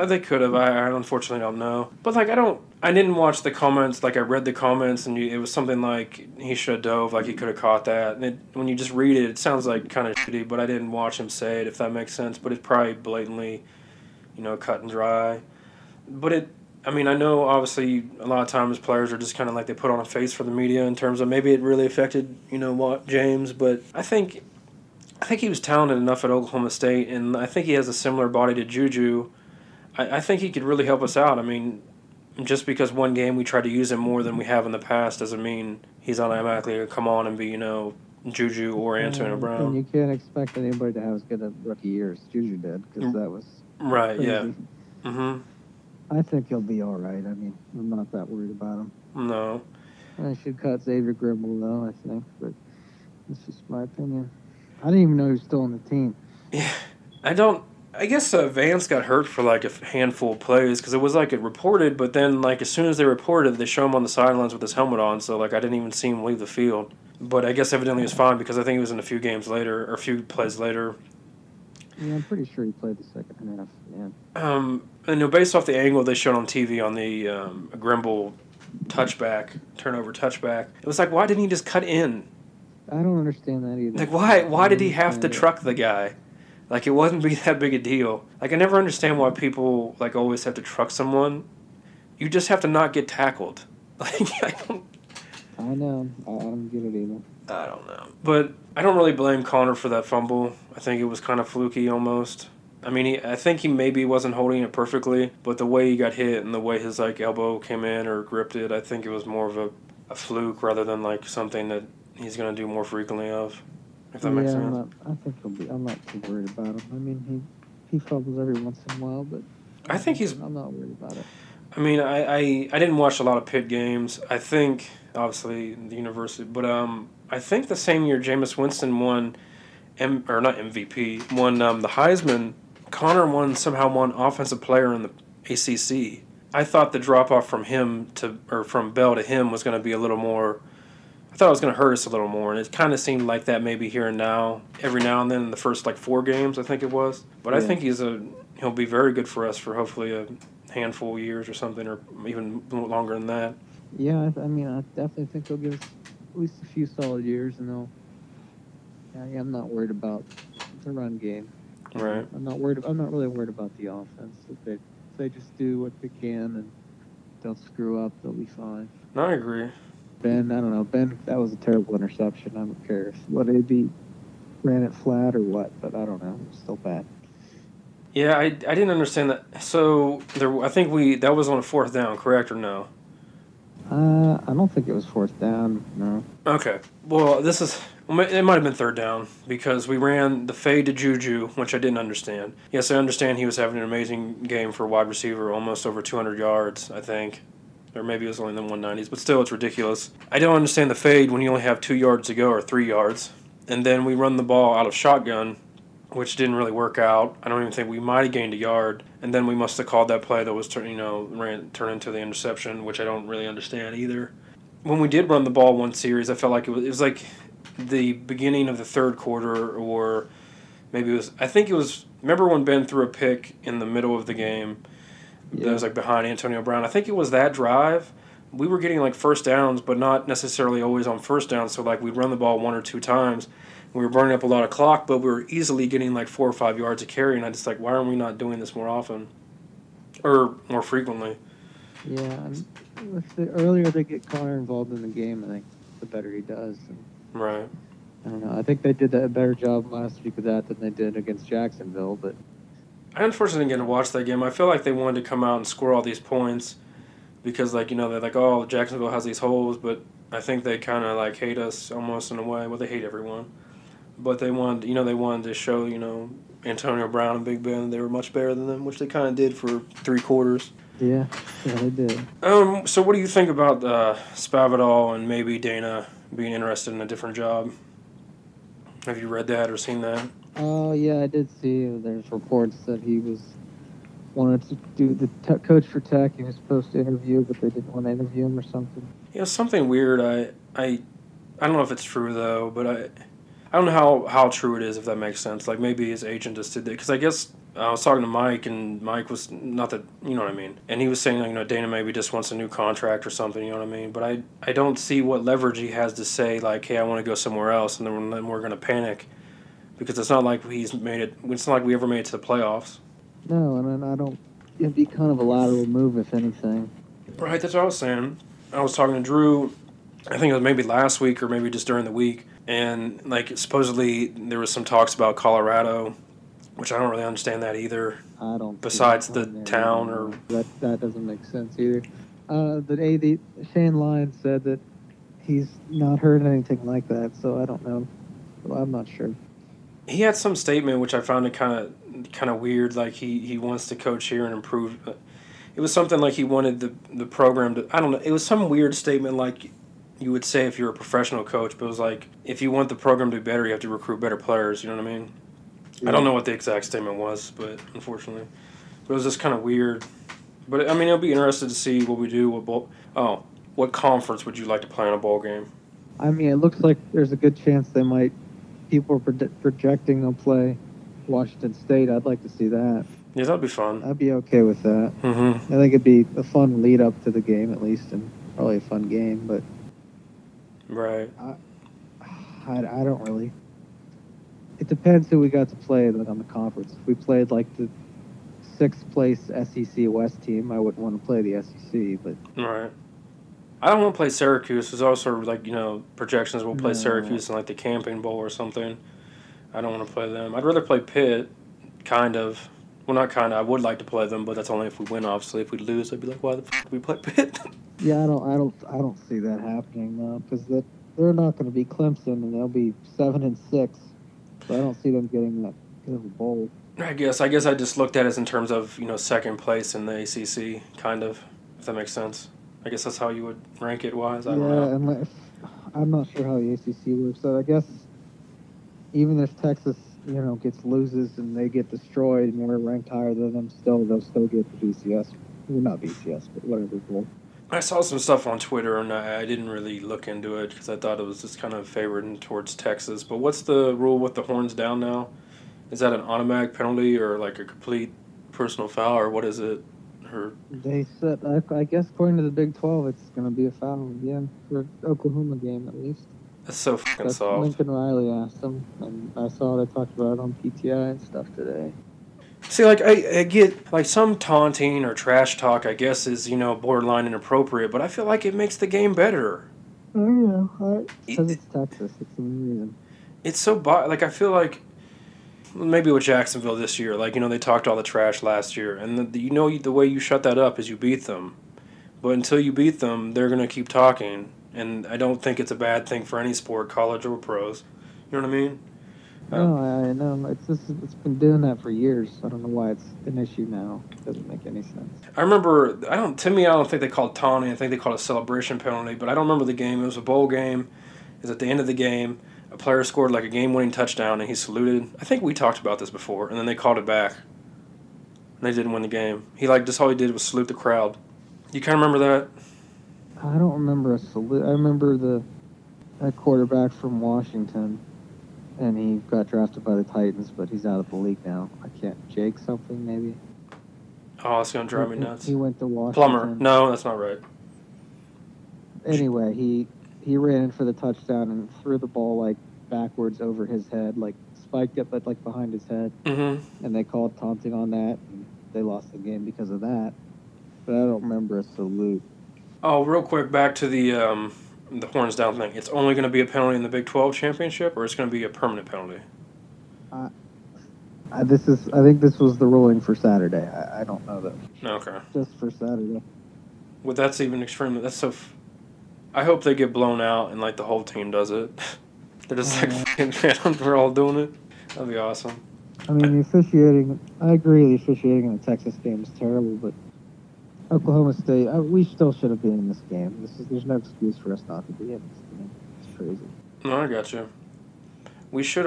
They could have. I unfortunately don't know. But, like, I didn't watch the comments. Like, I read the comments, and it was something like he should have dove, like he could have caught that. And when you just read it, it sounds like kind of shitty, but I didn't watch him say it, if that makes sense. But it's probably blatantly, you know, cut and dry. But I mean, I know, obviously, a lot of times players are just kind of like they put on a face for the media in terms of maybe it really affected, you know, James, but I think he was talented enough at Oklahoma State, and I think he has a similar body to Juju. I think he could really help us out. I mean, just because one game we try to use him more than we have in the past doesn't mean he's automatically going to come on and be, you know, Juju or Antonio Brown. And you can't expect anybody to have as good a rookie year as Juju did, because that was right, crazy. Yeah. Mm-hmm. I think he'll be all right. I mean, I'm not that worried about him. No. I should cut Xavier Grimble, though, I think, but it's just my opinion. I didn't even know he was still on the team. Yeah, I guess Vance got hurt for, like, a handful of plays because it was, like, it reported, but then, like, as soon as they reported, they show him on the sidelines with his helmet on, so, like, I didn't even see him leave the field. But I guess evidently he was fine because I think he was in a few plays later. Yeah, I'm pretty sure he played the second half, yeah. And, you know, based off the angle they showed on TV on the Grimble turnover touchback, it was like, why didn't he just cut in? I don't understand that either. Like, why did he have to truck the guy? Like, it wouldn't be that big a deal. Like, I never understand why people, like, always have to truck someone. You just have to not get tackled. Like, I know. I don't get it either. I don't know. But I don't really blame Connor for that fumble. I think it was kind of fluky almost. I mean, I think he maybe wasn't holding it perfectly, but the way he got hit and the way his, like, elbow came in or gripped it, I think it was more of a fluke rather than, like, something that he's going to do more frequently of. If that makes sense. I'm not too worried about him. I mean, he fumbles every once in a while, but I'm not worried about it. I mean, I didn't watch a lot of Pitt games. I think, obviously, the university, but I think the same year Jameis Winston won, not MVP, won the Heisman, Connor somehow won Offensive Player in the ACC. I thought the drop-off from him from Bell to him was going to be a little more. I thought it was going to hurt us a little more, and it kind of seemed like that maybe here and now, every now and then in the first, like, 4 games, I think it was. But yeah. I think he'll be very good for us for hopefully a handful of years or something, or even longer than that. Yeah, I mean, I definitely think he'll give us at least a few solid years, and I'm not worried about the run game. Right. I'm not really worried about the offense. If they just do what they can and don't screw up, they'll be fine. No, I agree. Ben, I don't know. Ben, that was a terrible interception. I don't care if AB ran it flat or what, but I don't know. It's still bad. Yeah, I didn't understand that. So I think that was on a 4th down, correct or no? I don't think it was 4th down. No. Okay. Well, it might have been 3rd down because we ran the fade to Juju, which I didn't understand. Yes, I understand he was having an amazing game for a wide receiver, almost over 200 yards, I think. Or maybe it was only in the 190s, but still, it's ridiculous. I don't understand the fade when you only have 2 yards to go or 3 yards. And then we run the ball out of shotgun, which didn't really work out. I don't even think we might have gained a yard. And then we must have called that play that was turned into the interception, which I don't really understand either. When we did run the ball one series, I felt like it was like the beginning of the 3rd quarter, or maybe it was. Remember when Ben threw a pick in the middle of the game? Yeah. That was like behind Antonio Brown. I think it was that drive. We were getting like 1st downs, but not necessarily always on 1st downs. So like we'd run the ball 1 or 2 times. We were burning up a lot of clock, but we were easily getting like 4 or 5 yards a carry. And I just like, why aren't we not doing this more often or more frequently? Yeah, the earlier they get Connor involved in the game, I think the better he does. And right. I don't know. I think they did a better job last week with that than they did against Jacksonville, but. I unfortunately didn't get to watch that game. I feel like they wanted to come out and score all these points because, like, they're like, oh, Jacksonville has these holes, but I think they kind of, like, hate us almost in a way. Well, they hate everyone. But they wanted to show, Antonio Brown and Big Ben they were much better than them, which they kind of did for 3 quarters. Yeah, they did. So what do you think about Spavital and maybe Dana being interested in a different job? Have you read that or seen that? Oh, yeah, I did see. There's reports that he wanted to do the coach for Tech. He was supposed to interview, but they didn't want to interview him or something. Yeah, something weird. I don't know if it's true, though, but I don't know how true it is, if that makes sense. Like, maybe his agent just did that. Because I guess I was talking to Mike, and Mike was not that, you know what I mean? And he was saying, Dana maybe just wants a new contract or something, you know what I mean? But I don't see what leverage he has to say, like, hey, I want to go somewhere else, and then we're going to panic. Because it's not like it's not like we ever made it to the playoffs. No, and I don't. It'd be kind of a lateral move, if anything. Right, that's what I was saying. I was talking to Drew, I think it was maybe last week or maybe just during the week, and like supposedly there was some talks about Colorado, which I don't really understand that either. I don't. Besides the town or that doesn't make sense either. The Shane Lyon said that he's not heard anything like that, so I don't know. Well, I'm not sure. He had some statement which I found it kind of weird. Like he wants to coach here and improve. It was something like he wanted the program to. I don't know. It was some weird statement like you would say if you're a professional coach. But it was like if you want the program to be better, you have to recruit better players. You know what I mean? Yeah. I don't know what the exact statement was, but unfortunately, it was just kind of weird. But I mean, it'll be interesting to see what we do. What conference would you like to play in a bowl game? I mean, it looks like there's a good chance they might. People are projecting they'll play Washington State. I'd like to see that. Yeah, that'd be fun. I'd be okay with that. Mm-hmm. I think it'd be a fun lead-up to the game, at least, and probably a fun game. But right, I don't really. It depends who we got to play, like, on the conference. If we played like the 6th place SEC West team, I wouldn't want to play the SEC. But right, I don't want to play Syracuse. There's also like, you know, projections we'll play Syracuse in like the Camping Bowl or something. I don't want to play them. I'd rather play Pitt, kind of. Well, not kind of. I would like to play them, but that's only if we win. Obviously, if we lose, I'd be like, why the fuck did we play Pitt? Yeah, I don't see that happening though, because they're not going to be Clemson, and they'll be 7-6. So I don't see them getting that good of a bowl. I guess I just looked at it in terms of, you know, 2nd place in the ACC, kind of, if that makes sense. I guess that's how you would rank it wise. I don't know. And like, I'm not sure how the ACC works. So I guess even if Texas, you know, loses and they get destroyed and we're ranked higher than them, they'll still get the BCS. Well, not BCS, but whatever. I saw some stuff on Twitter, and I didn't really look into it because I thought it was just kind of favored towards Texas. But what's the rule with the horns down now? Is that an automatic penalty or like a complete personal foul, or what is it? Or they said, I guess according to the Big 12, it's going to be a foul again for Oklahoma game at least. That's so fucking soft. Lincoln Riley asked them, and I saw they talked about it on PTI and stuff today. See, like, I get, like, some taunting or trash talk, I guess, is, you know, borderline inappropriate, but I feel like it makes the game better. I don't know. Because it's Texas. It's the reason. It's so, like, I feel like maybe with Jacksonville this year, like, you know, they talked all the trash last year, and, you know, the way you shut that up is you beat them. But until you beat them, they're going to keep talking, and I don't think it's a bad thing for any sport, college or pros. You know what I mean? No, I know. It's been doing that for years. I don't know why it's an issue now. It doesn't make any sense. I remember, I don't think they called taunting. I think they called a celebration penalty, but I don't remember the game. It was a bowl game. It was at the end of the game. A player scored like a game-winning touchdown, and he saluted. I think we talked about this before, and then they called it back. And they didn't win the game. He, like, just all he did was salute the crowd. You kind of remember that? I don't remember a salute. I remember that quarterback from Washington. And he got drafted by the Titans, but he's out of the league now. I can't. Jake something, maybe? Oh, it's going to drive me nuts. He went to Washington. Plummer. No, that's not right. Anyway, he ran in for the touchdown and threw the ball, like, backwards over his head, like, spiked it, but, like, behind his head. Mm-hmm. And they called taunting on that, and they lost the game because of that. But I don't remember a salute. Oh, real quick, back to the horns down thing. It's only going to be a penalty in the Big 12 championship, or it's going to be a permanent penalty? I think this was the ruling for Saturday. I don't know though. Okay. Just for Saturday. Well, that's even extremely. That's so. I hope they get blown out and like the whole team does it. They're just fucking. We're all doing it. That'd be awesome. I mean, the officiating. I agree. The officiating in the Texas game is terrible, but. Oklahoma State, we still should have been in this game. There's no excuse for us not to be in this game. It's crazy. No, I got you. We should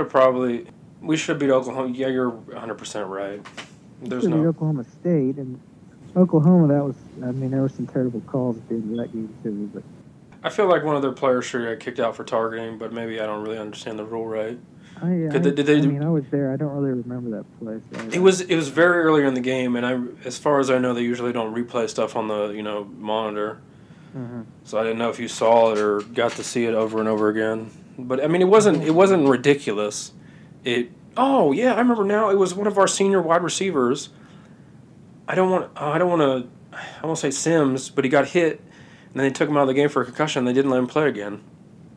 beat Oklahoma. Yeah, you're 100% right. There's no. Oklahoma State and Oklahoma. There were some terrible calls at the end of that game too. But I feel like one of their players should have got kicked out for targeting, but maybe I don't really understand the rule right. I was there. I don't really remember that play. So it was very early in the game, and as far as I know, they usually don't replay stuff on the monitor. Mm-hmm. So I didn't know if you saw it or got to see it over and over again. But I mean, it wasn't ridiculous. Oh yeah, I remember now. It was one of our senior wide receivers. I won't say Sims, but he got hit, and then they took him out of the game for a concussion. And they didn't let him play again.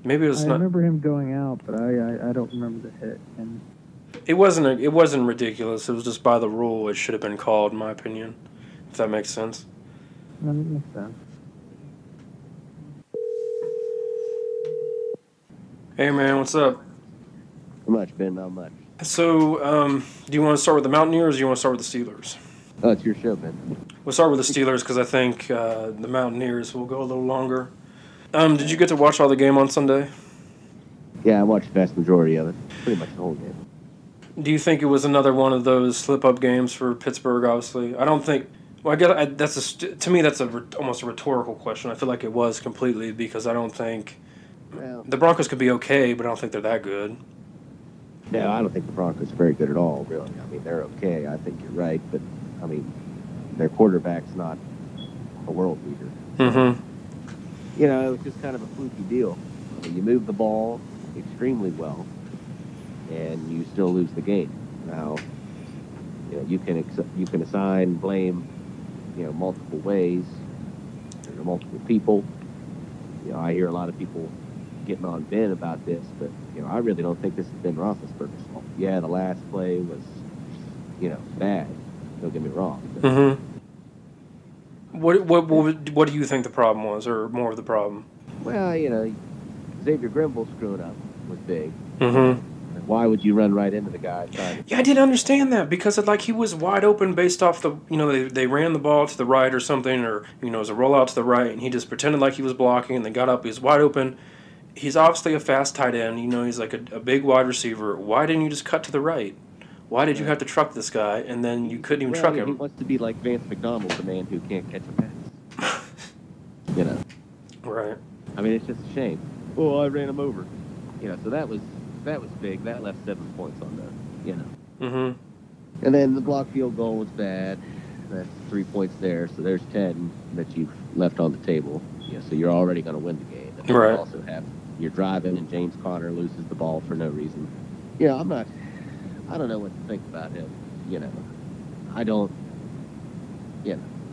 Maybe it was. I remember him going out, but I don't remember the hit. And it wasn't ridiculous. It was just by the rule. It should have been called, in my opinion, if that makes sense. That makes sense. Hey man, what's up? Not much, Ben. Not much. So, do you want to start with the Mountaineers, or do you want to start with the Steelers? Oh, it's your show, Ben. We'll start with the Steelers because I think the Mountaineers will go a little longer. Did you get to watch all the game on Sunday? Yeah, I watched the vast majority of it. Pretty much the whole game. Do you think it was another one of those slip-up games for Pittsburgh, obviously? I don't think... Well, to me, that's almost a rhetorical question. I feel like it was completely because I don't think... Well, the Broncos could be okay, but I don't think they're that good. No, I don't think the Broncos are very good at all, really. I mean, they're okay. I think you're right. But, I mean, their quarterback's not a world beater. Mm-hmm. You know, it was just kind of a fluky deal. I mean, you moved the ball extremely well. and you still lose the game. Now, you know, you can assign blame, you know, multiple ways to multiple people. You know, I hear a lot of people getting on Ben about this, but, you know, I really don't think this is Ben Roethlisberger's fault. Yeah, the last play was, you know, bad. Don't get me wrong. Mm-hmm. What do you think the problem was, or more of the problem? Well, you know, Xavier Grimble screwing up was big. Mm-hmm. Why would you run right into the guy? Yeah, I didn't understand that, because it, like, he was wide open based off the, you know, they ran the ball to the right or something, or, you know, it was a rollout to the right, and he just pretended like he was blocking, and then got up, he was wide open. He's obviously a fast tight end, you know, he's like a big wide receiver. Why didn't you just cut to the right? Why did you have to truck this guy, and then you couldn't even truck him? He wants to be like Vance McDonald, the man who can't catch a pass. You know. Right. I mean, it's just a shame. Oh, I ran him over. You know, so that was big. That left 7 points on them, you know. Mm-hmm. And then the block field goal was bad. That's 3 points there, so there's 10 that you've left on the table. Yeah, so you're already going to win the game. And right. Also have, you're driving, and James Conner loses the ball for no reason. You know, I don't know what to think about him, you know.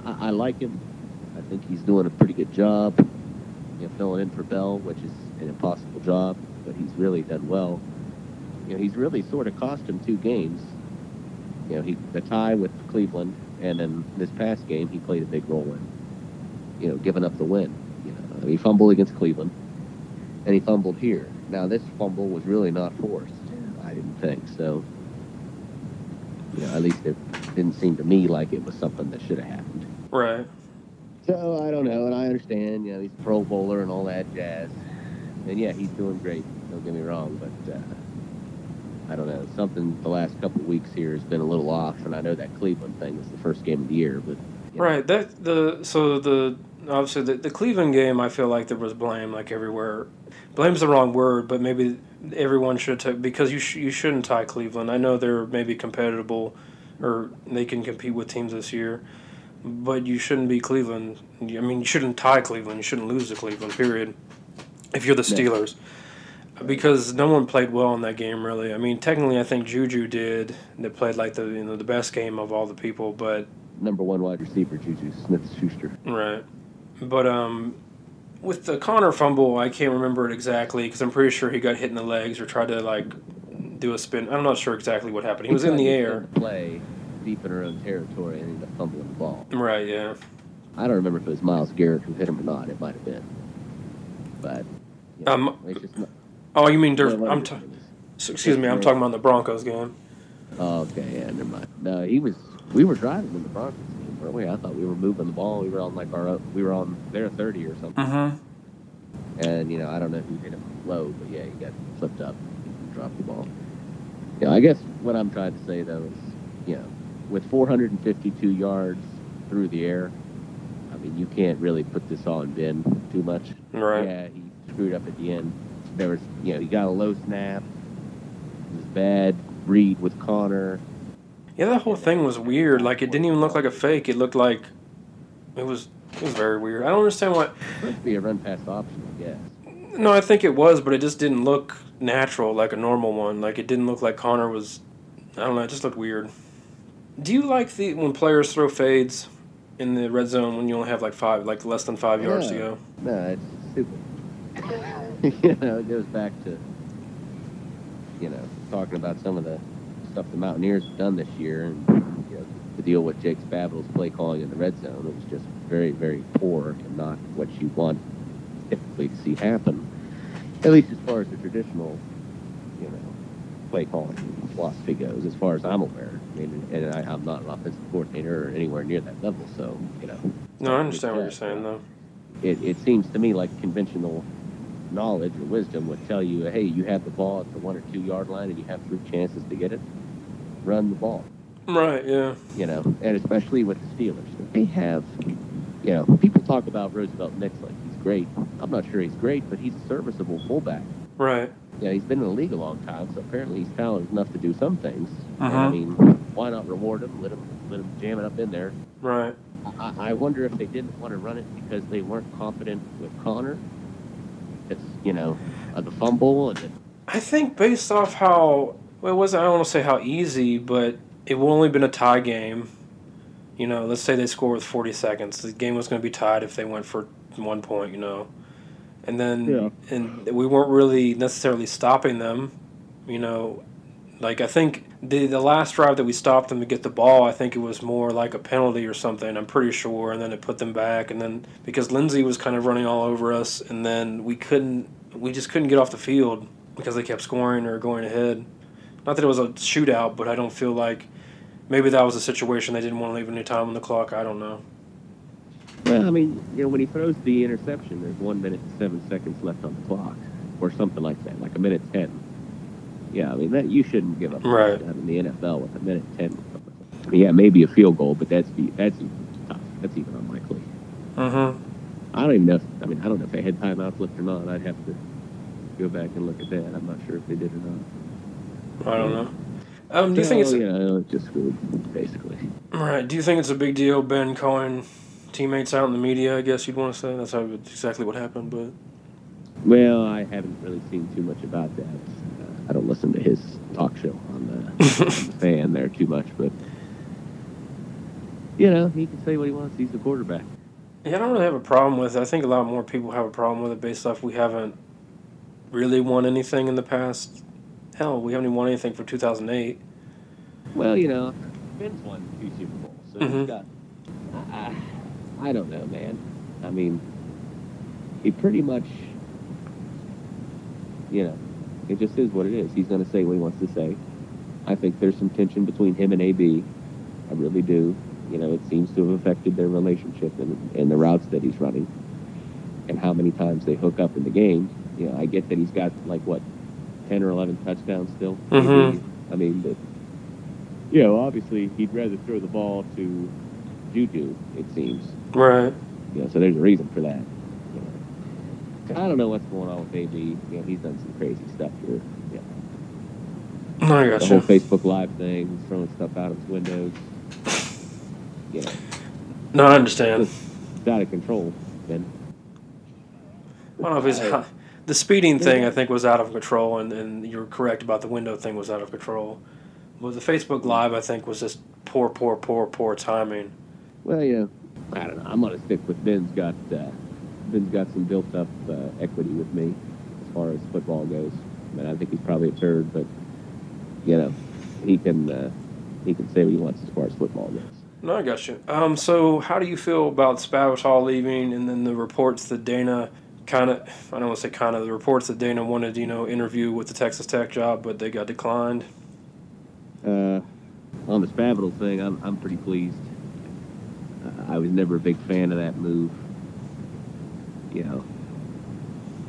I like him. I think he's doing a pretty good job. You know, filling in for Bell, which is an impossible job, but he's really done well. You know, he's really sort of cost him two games. You know, the tie with Cleveland, and then this past game he played a big role in, you know, giving up the win. You know, I mean, he fumbled against Cleveland, and he fumbled here. Now, this fumble was really not forced, I didn't think, so, you know, at least it didn't seem to me like it was something that should have happened. Right. So, I don't know, and I understand, you know, he's a Pro Bowler and all that jazz. And, yeah, he's doing great, don't get me wrong, but I don't know. Something the last couple of weeks here has been a little off, and I know that Cleveland thing was the first game of the year. But right. Obviously, the Cleveland game, I feel like there was blame, like, everywhere. Blame's the wrong word, but maybe everyone should take, because you shouldn't tie Cleveland. I know they're maybe competitive, or they can compete with teams this year. But you shouldn't be Cleveland. I mean, you shouldn't tie Cleveland. You shouldn't lose to Cleveland, period, if you're the Steelers. Because no one played well in that game, really. I mean, technically, I think Juju did. They played, like, the best game of all the people, but... Number one wide receiver, Juju Smith-Schuster. Right. But with the Connor fumble, I can't remember it exactly, because I'm pretty sure he got hit in the legs or tried to, like, do a spin. I'm not sure exactly what happened. He was in the air. Play deep in her own territory and ended up fumbling the ball. Right, yeah. I don't remember if it was Myles Garrett who hit him or not. It might have been. But, you know, it's just not... Oh, you mean Durf... I'm talking about the Broncos game. Oh, okay, yeah, never mind. No, we were driving in the Broncos game, weren't we? I thought we were moving the ball. We were on, like, we were on their 30 or something. Mm-hmm. And, you know, I don't know who hit him low, but, yeah, he got flipped up and dropped the ball. Yeah, you know, I guess what I'm trying to say, though, is, you know, with 452 yards through the air, I mean, you can't really put this on Ben too much. Right. Yeah, he screwed up at the end. There was, you know, he got a low snap. It was bad read with Connor. Yeah, that whole thing was weird. Like, it didn't even look like a fake. It looked like it was very weird. I don't understand what... It must be a run-pass option, I guess. No, I think it was, but it just didn't look natural, like a normal one. Like, it didn't look like Connor was... I don't know, it just looked weird. Do you like when players throw fades in the red zone when you only have like less than 5 yards to go? No, it's stupid. You know, it goes back to, you know, talking about some of the stuff the Mountaineers have done this year, and, you know, the deal with Jake Spavital's play calling in the red zone. It was just very, very poor and not what you want typically to see happen, at least as far as the traditional, you know, play calling philosophy goes, as far as I'm aware. I mean, and I'm not an offensive coordinator or anywhere near that level, so, you know. No, I understand what you're saying, though. It seems to me like conventional knowledge or wisdom would tell you, hey, you have the ball at the 1 or 2 yard line and you have 3 chances to get it. Run the ball. Right, yeah. You know, and especially with the Steelers. They have, you know, people talk about Roosevelt Nix like he's great. I'm not sure he's great, but he's a serviceable fullback. Right. Yeah, he's been in the league a long time, so apparently he's talented enough to do some things. Uh-huh. And, I mean, why not reward him? Let him jam it up in there. Right. I wonder if they didn't want to run it because they weren't confident with Connor. It's, you know, the fumble. I think based off how Well, it wasn't, I don't want to say how easy, but it would only been a tie game. You know, let's say they score with 40 seconds. The game was going to be tied if they went for 1 point, you know. And then and we weren't really necessarily stopping them, you know. Like, I think the last drive that we stopped them to get the ball, I think it was more like a penalty or something, I'm pretty sure. And then it put them back. And then because Lindsey was kind of running all over us, and then we just couldn't get off the field because they kept scoring or going ahead. Not that it was a shootout, but I don't feel like maybe that was a situation they didn't want to leave any time on the clock. I don't know. Well, I mean, you know, when he throws the interception, there's 1 minute and 7 seconds left on the clock or something like that, like 1:10. Yeah, I mean, that you shouldn't give up right in the NFL with 1:10. I mean, yeah, maybe a field goal, but that's even tough. That's even unlikely. I don't even know. I don't know if they had timeouts left or not. I'd have to go back and look at that. I'm not sure if they did or not. I don't know. Do you think it's just good, basically? All right. Do you think it's a big deal, Ben Cohen, teammates out in the media? I guess you'd want to say that's how exactly what happened, but. Well, I haven't really seen too much about that. I don't listen to his talk show on the, on the fan there too much, but, you know, he can say what he wants. He's the quarterback. Yeah, I don't really have a problem with it. I think a lot more people have a problem with it based off we haven't really won anything in the past. Hell, we haven't even won anything for 2008. Well, you know, Ben's won 2 Super Bowls, so he's got... I don't know, man. I mean, he pretty much, you know... It just is what it is. He's going to say what he wants to say. I think there's some tension between him and AB. I really do. You know, it seems to have affected their relationship and the routes that he's running and how many times they hook up in the game. You know, I get that he's got, like, what, 10 or 11 touchdowns still? I mean, but, you know, obviously he'd rather throw the ball to Juju, it seems. Right. You know, so there's a reason for that. I don't know what's going on with AB. You know, he's done some crazy stuff here. Yeah. I got the whole Facebook Live thing, he's throwing stuff out of his windows. Yeah. No, I understand. It's out of control, Ben. I don't know if it's the speeding thing. I think was out of control, and you're correct about the window thing was out of control. But the Facebook Live, I think, was just poor timing. Well, you know, I don't know. I'm gonna stick with Ben's got some built-up equity with me as far as football goes. I mean, I think he's probably a turd, but, you know, he can say what he wants as far as football goes. No, I got you. So how do you feel about Spavital leaving and then the reports that Dana the reports that Dana wanted, you know, interview with the Texas Tech job, but they got declined? On the Spavital thing, I'm pretty pleased. I was never a big fan of that move. You know,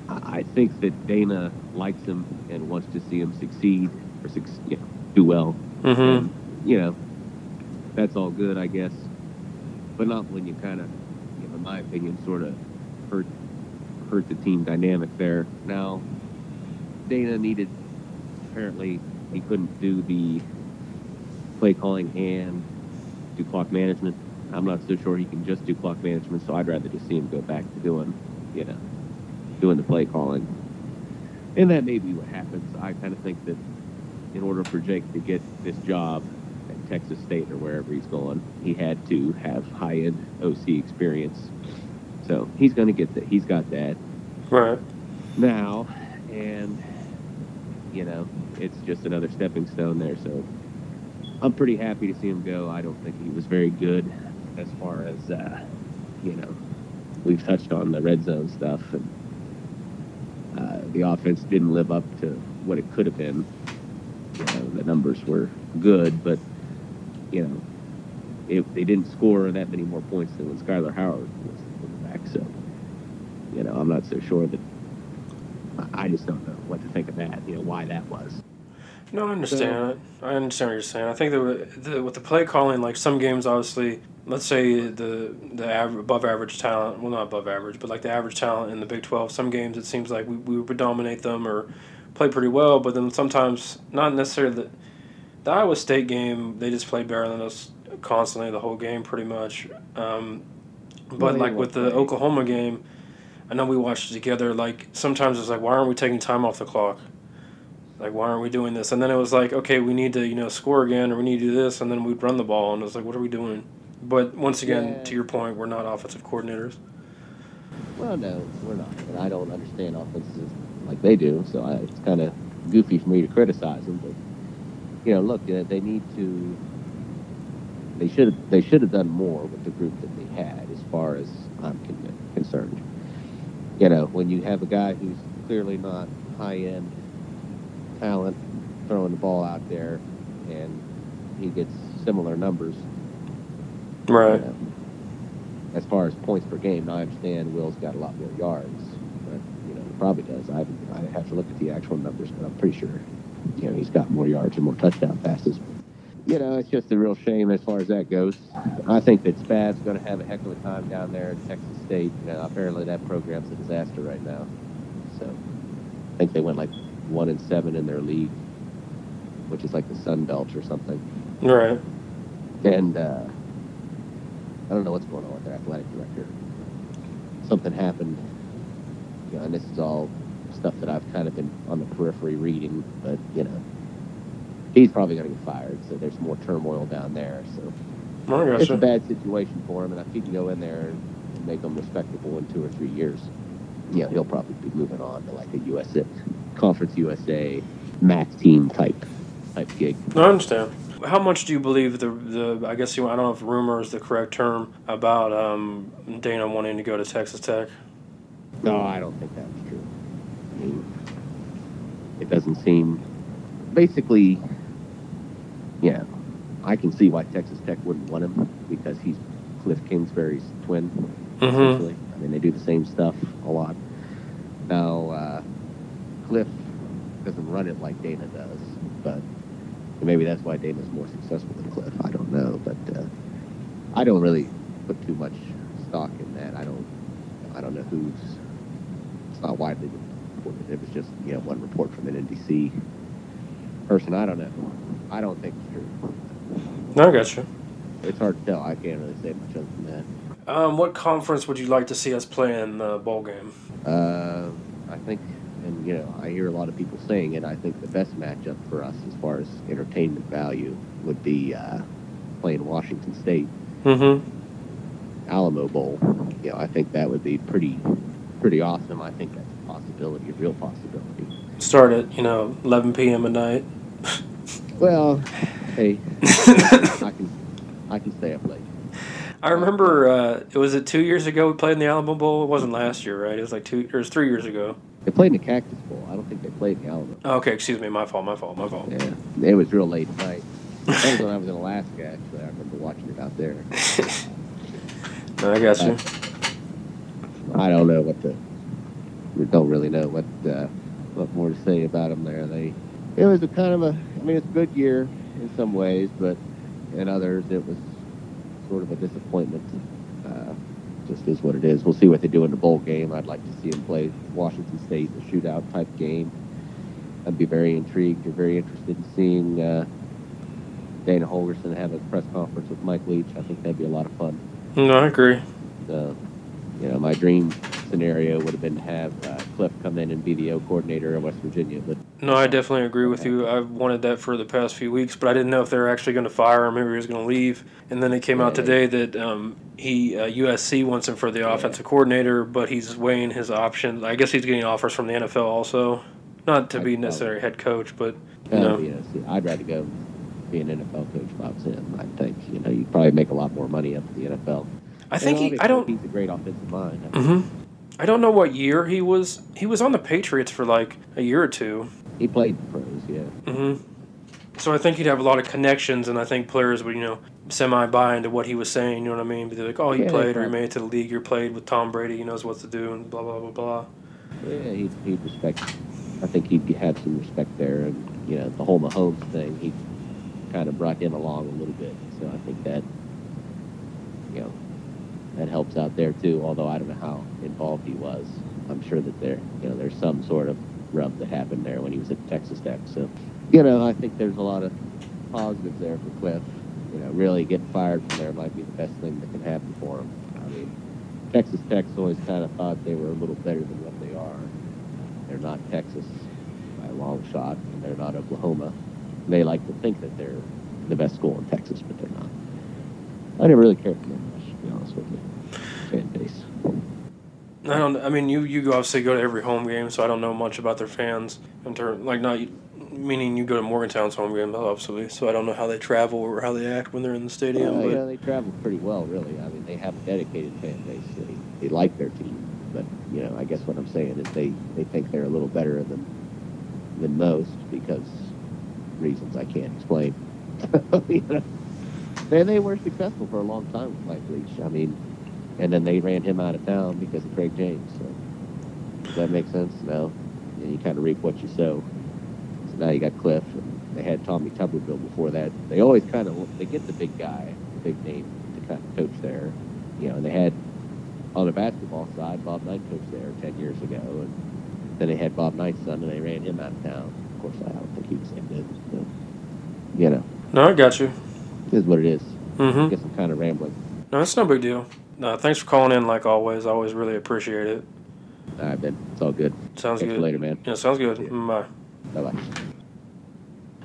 I think that Dana likes him and wants to see him succeed or do well. And, you know, that's all good, I guess. But not when you kind of, you know, in my opinion, sort of hurt the team dynamic there. Now, Dana needed, apparently, he couldn't do the play calling and do clock management. I'm not so sure he can just do clock management, so I'd rather just see him go back to doing the play calling. And that may be what happens. I kind of think that in order for Jake to get this job at Texas State or wherever he's going, he had to have high-end OC experience. So he's going to get that. He's got that. Right. Now, and, you know, it's just another stepping stone there, so I'm pretty happy to see him go. I don't think he was very good. As far as, you know, we've touched on the red zone stuff, and the offense didn't live up to what it could have been. You know, the numbers were good, but, you know, they didn't score that many more points than when Skylar Howard was back. So, you know, I'm not so sure that – I just don't know what to think of that, you know, why that was. No, I understand. So, I understand what you're saying. I think that with the play calling, like some games, obviously, let's say the above average talent, well, not above average, but like the average talent in the Big 12, some games it seems like we would dominate them or play pretty well, but then sometimes, not necessarily the Iowa State game, they just played better than us constantly the whole game pretty much. But like with the Oklahoma game, I know we watched it together, like sometimes it's like, why aren't we taking time off the clock? Like, why aren't we doing this? And then it was like, okay, we need to, you know, score again, or we need to do this, and then we'd run the ball. And it was like, what are we doing? But once again, to your point, we're not offensive coordinators. Well, no, we're not. And I don't understand offenses like they do, so it's kind of goofy for me to criticize them. But, you know, look, they need to... They should have done more with the group that they had, as far as I'm concerned. You know, when you have a guy who's clearly not high-end talent throwing the ball out there, and he gets similar numbers, right? You know, as far as points per game, now I understand Will's got a lot more yards, but you know, he probably does. I have to look at the actual numbers, but I'm pretty sure, you know, he's got more yards and more touchdown passes. You know, it's just a real shame as far as that goes. I think that Spad's going to have a heck of a time down there at Texas State. You know, apparently that program's a disaster right now. So I think they went like 1-7 in their league, which is like the Sun Belt or something. Right. And I don't know what's going on with their athletic director. Something happened. You know, and this is all stuff that I've kind of been on the periphery reading, but, you know, he's probably going to get fired, so there's more turmoil down there. So it's a bad situation for him, and if he can go in there and make him respectable in 2 or 3 years, you know, he'll probably be moving on to like a USA, Conference USA, MAC team type gig. I understand. How much do you believe the I guess, you, I don't know if rumor is the correct term, about Dana wanting to go to Texas Tech? No, I don't think that was true. I mean, it doesn't seem... Basically... Yeah, I can see why Texas Tech wouldn't want him, because he's Cliff Kingsbury's twin, essentially. I mean, they do the same stuff a lot. Now, Cliff doesn't run it like Dana does, but maybe that's why Dana's more successful than Cliff. I don't know, but I don't really put too much stock in that. I don't know who's... It's not widely reported. It was just, you know, one report from an NBC person. I don't know. I don't think it's true. No, I got you. It's hard to tell. I can't really say much other than that. What conference would you like to see us play in the bowl game? I think, and you know, I hear a lot of people saying it, I think the best matchup for us as far as entertainment value would be playing Washington State. Alamo Bowl. You know, I think that would be pretty awesome. I think that's a possibility, a real possibility. Start at, you know, 11 p.m. at night. Well, hey, I can stay up late. I remember was it 2 years ago we played in the Alamo Bowl? It wasn't last year, right? It was like it was 3 years ago. They played in the Cactus Bowl. I don't think they played in the Alamo. Oh, okay, excuse me, my fault. Yeah, it was real late at night. That was when I was in Alaska. Actually, I remember watching it out there. No, I got you. I don't know what the. We don't really know what more to say about them there. It was a kind of a, I mean, it's a good year in some ways, but in others it was sort of a disappointment. Just is what it is. We'll see what they do in the bowl game. I'd like to see them play Washington State, a shootout type game. I'd be very intrigued and very interested in seeing Dana Holgorsen have a press conference with Mike Leach. I think that'd be a lot of fun. No, I agree. So, you know, my dream scenario would have been to have Cliff come in and be the O coordinator of West Virginia. But no, I definitely agree with you. I've wanted that for the past few weeks, but I didn't know if they were actually going to fire him. Maybe he was going to leave. And then it came out today that USC wants him for the offensive coordinator, but he's weighing his options. I guess he's getting offers from the NFL also. Not to be necessarily head coach, but you know. I'd rather go be an NFL coach if I was him. I think, you know, you'd probably make a lot more money up at the NFL. I think he's a great offensive mind. I don't know what year he was. He was on the Patriots for like a year or two. He played the pros, yeah. So I think he'd have a lot of connections, and I think players would, you know, semi-buy into what he was saying, you know what I mean? But they're like, oh, he played or he made it to the league. You're played with Tom Brady. He knows what to do and blah, blah, blah, blah. Yeah, he'd respect. I think he'd have some respect there. And, you know, the whole Mahomes thing, he kind of brought him along a little bit. So I think that, you know, that helps out there too, although I don't know how involved he was. I'm sure that there's some sort of rub that happened there when he was at Texas Tech. So, you know, I think there's a lot of positives there for Cliff. You know, really getting fired from there might be the best thing that can happen for him. I mean, Texas Tech's always kind of thought they were a little better than what they are. They're not Texas by a long shot. They're not Oklahoma. They like to think that they're the best school in Texas, but they're not. I never really cared for them much, to be honest with you. Fan base. I don't. I mean, you obviously go to every home game, so I don't know much about their fans in terms, like, not meaning you go to Morgantown's home game, obviously. So I don't know how they travel or how they act when they're in the stadium. Yeah, they travel pretty well, really. I mean, they have a dedicated fan base. They like their team, but you know, I guess what I'm saying is they think they're a little better than most because reasons I can't explain. You know? They were successful for a long time with Mike Leach. I mean. And then they ran him out of town because of Craig James. So does that make sense? No. And you kind of reap what you sow. So now you got Cliff. And they had Tommy Tuberville before that. They always kind of, they get the big guy, the big name to kind of coach there. You know, and they had, on the basketball side, Bob Knight coached there 10 years ago. And then they had Bob Knight's son, and they ran him out of town. Of course, I don't think he was that good. So, you know. No, I got you. It is what it is. Mm-hmm. I guess I'm kind of rambling. No, it's no big deal. No, thanks for calling in, like always. I always really appreciate it. All right, man. It's all good. Sounds good. See you later, man. Yeah, sounds good. Yeah. Bye. Bye-bye.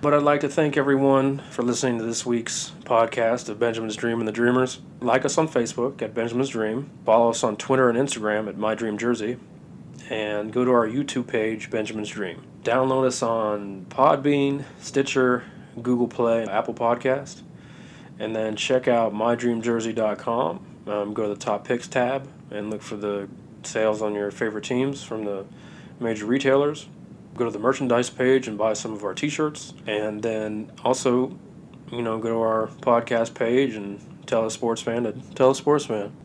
But I'd like to thank everyone for listening to this week's podcast of Benjamin's Dream and the Dreamers. Like us on Facebook at Benjamin's Dream. Follow us on Twitter and Instagram at My Dream Jersey. And go to our YouTube page, Benjamin's Dream. Download us on Podbean, Stitcher, Google Play, Apple Podcast. And then check out mydreamjersey.com. Go to the Top Picks tab and look for the sales on your favorite teams from the major retailers. Go to the merchandise page and buy some of our t-shirts. And then also, you know, go to our podcast page and tell a sports fan to tell a sports fan.